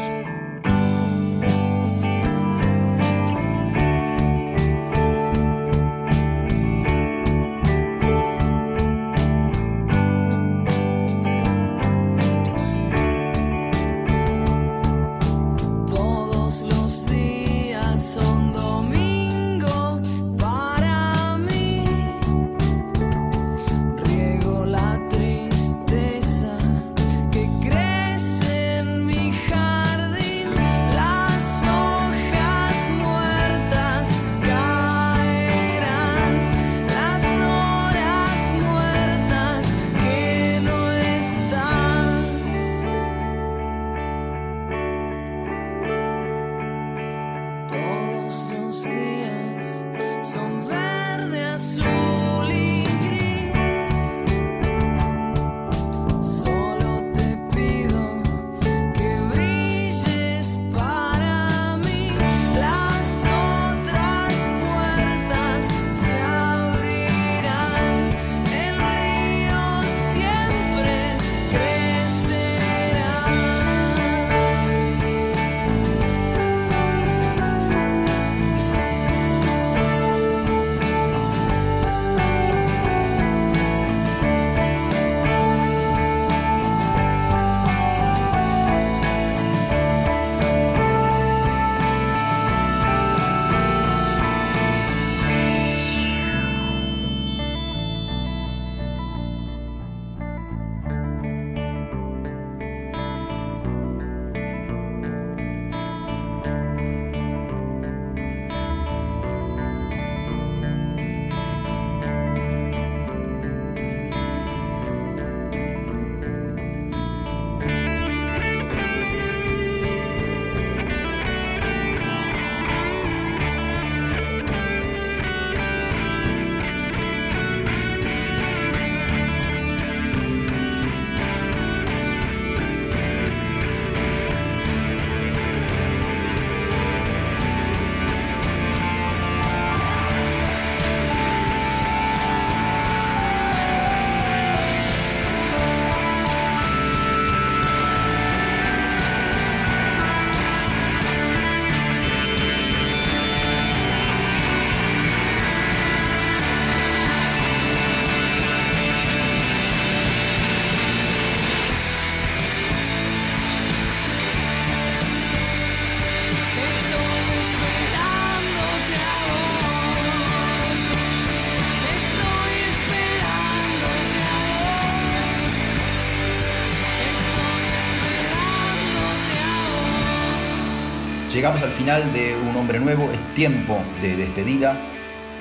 Llegamos al final de Un Hombre Nuevo, es tiempo de despedida.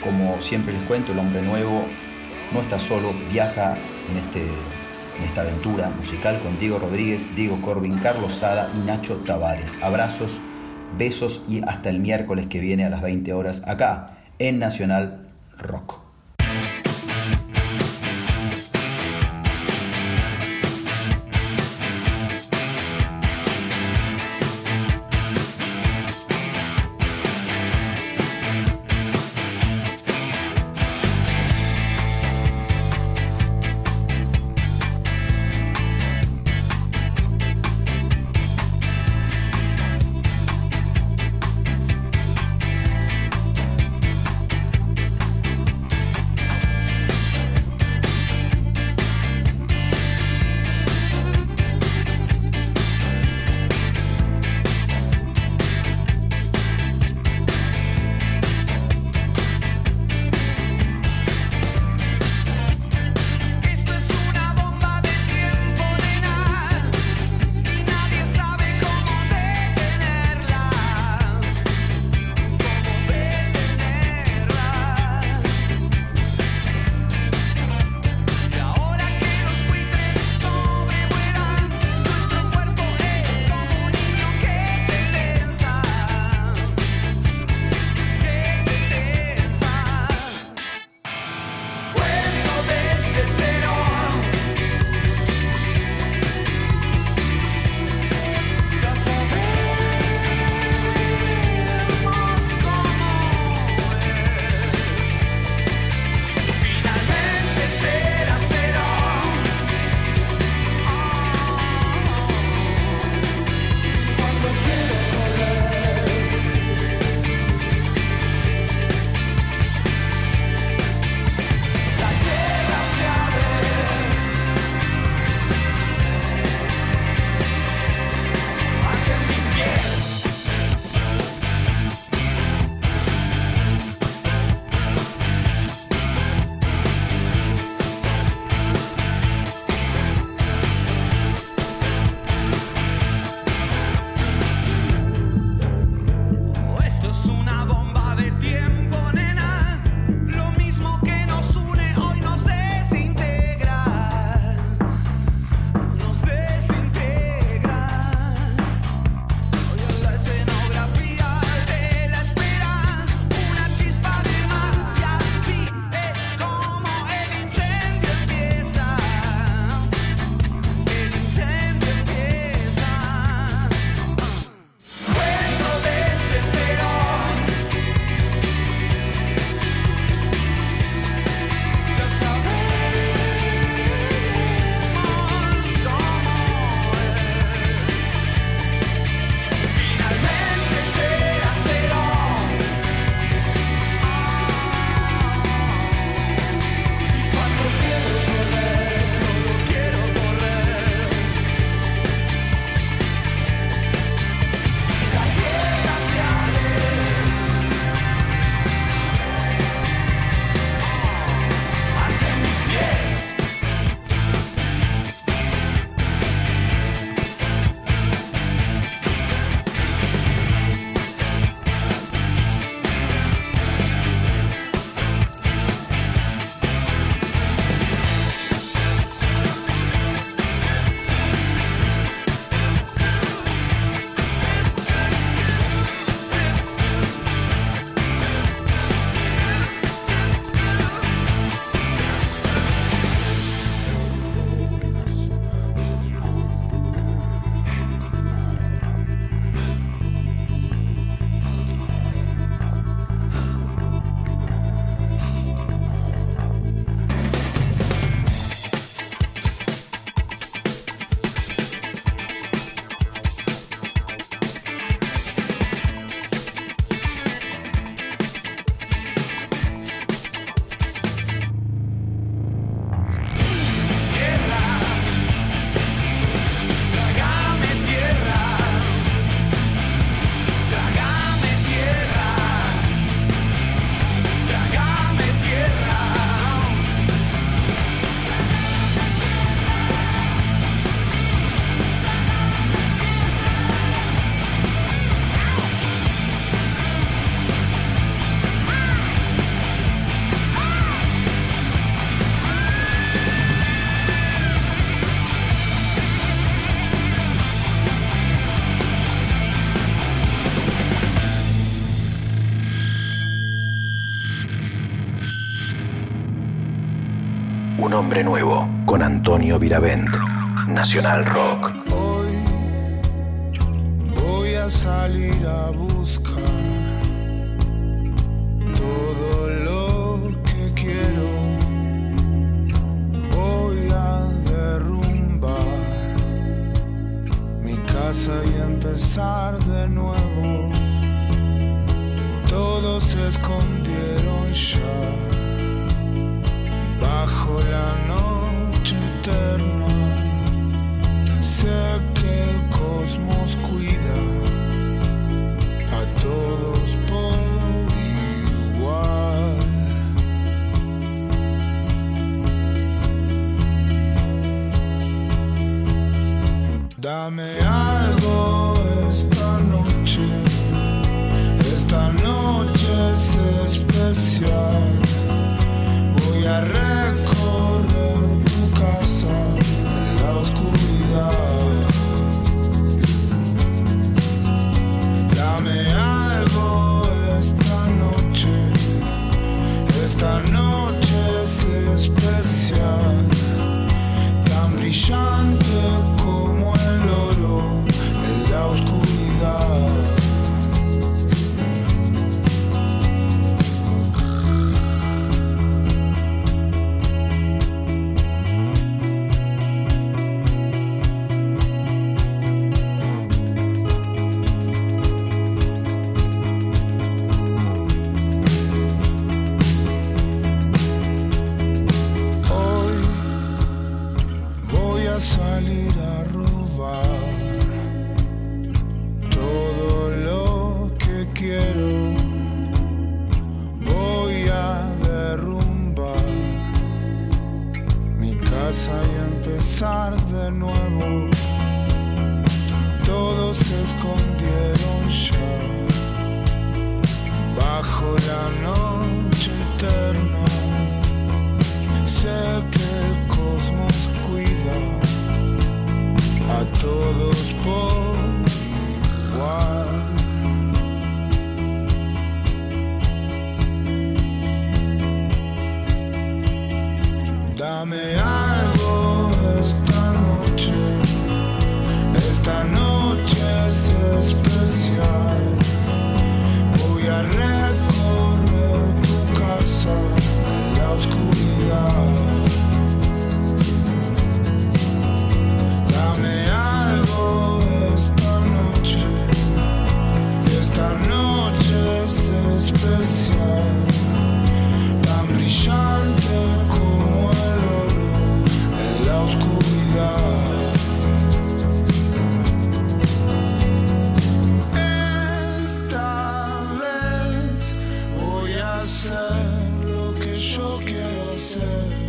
Como siempre les cuento, el hombre nuevo no está solo, viaja en esta aventura musical con Diego Rodríguez, Diego Corbin, Carlos Sada y Nacho Tavares. Abrazos, besos y hasta el miércoles que viene a las 20 horas acá en Nacional Rock. Un hombre nuevo con Antonio Birabent. Nacional Rock. Hoy voy a salir a buscar todo lo que quiero. Voy a derrumbar mi casa y empezar de nuevo. Todos se escondieron ya. Bajo la noche eterna, sé que el cosmos cuida a todos por igual. Dame algo esta noche. Esta noche es especial. Voy a recorrer tu casa en la oscuridad. Dame algo esta noche. Esta noche es especial. Tan brillante como el oro en la oscuridad. Hacer lo que yo quiero hacer.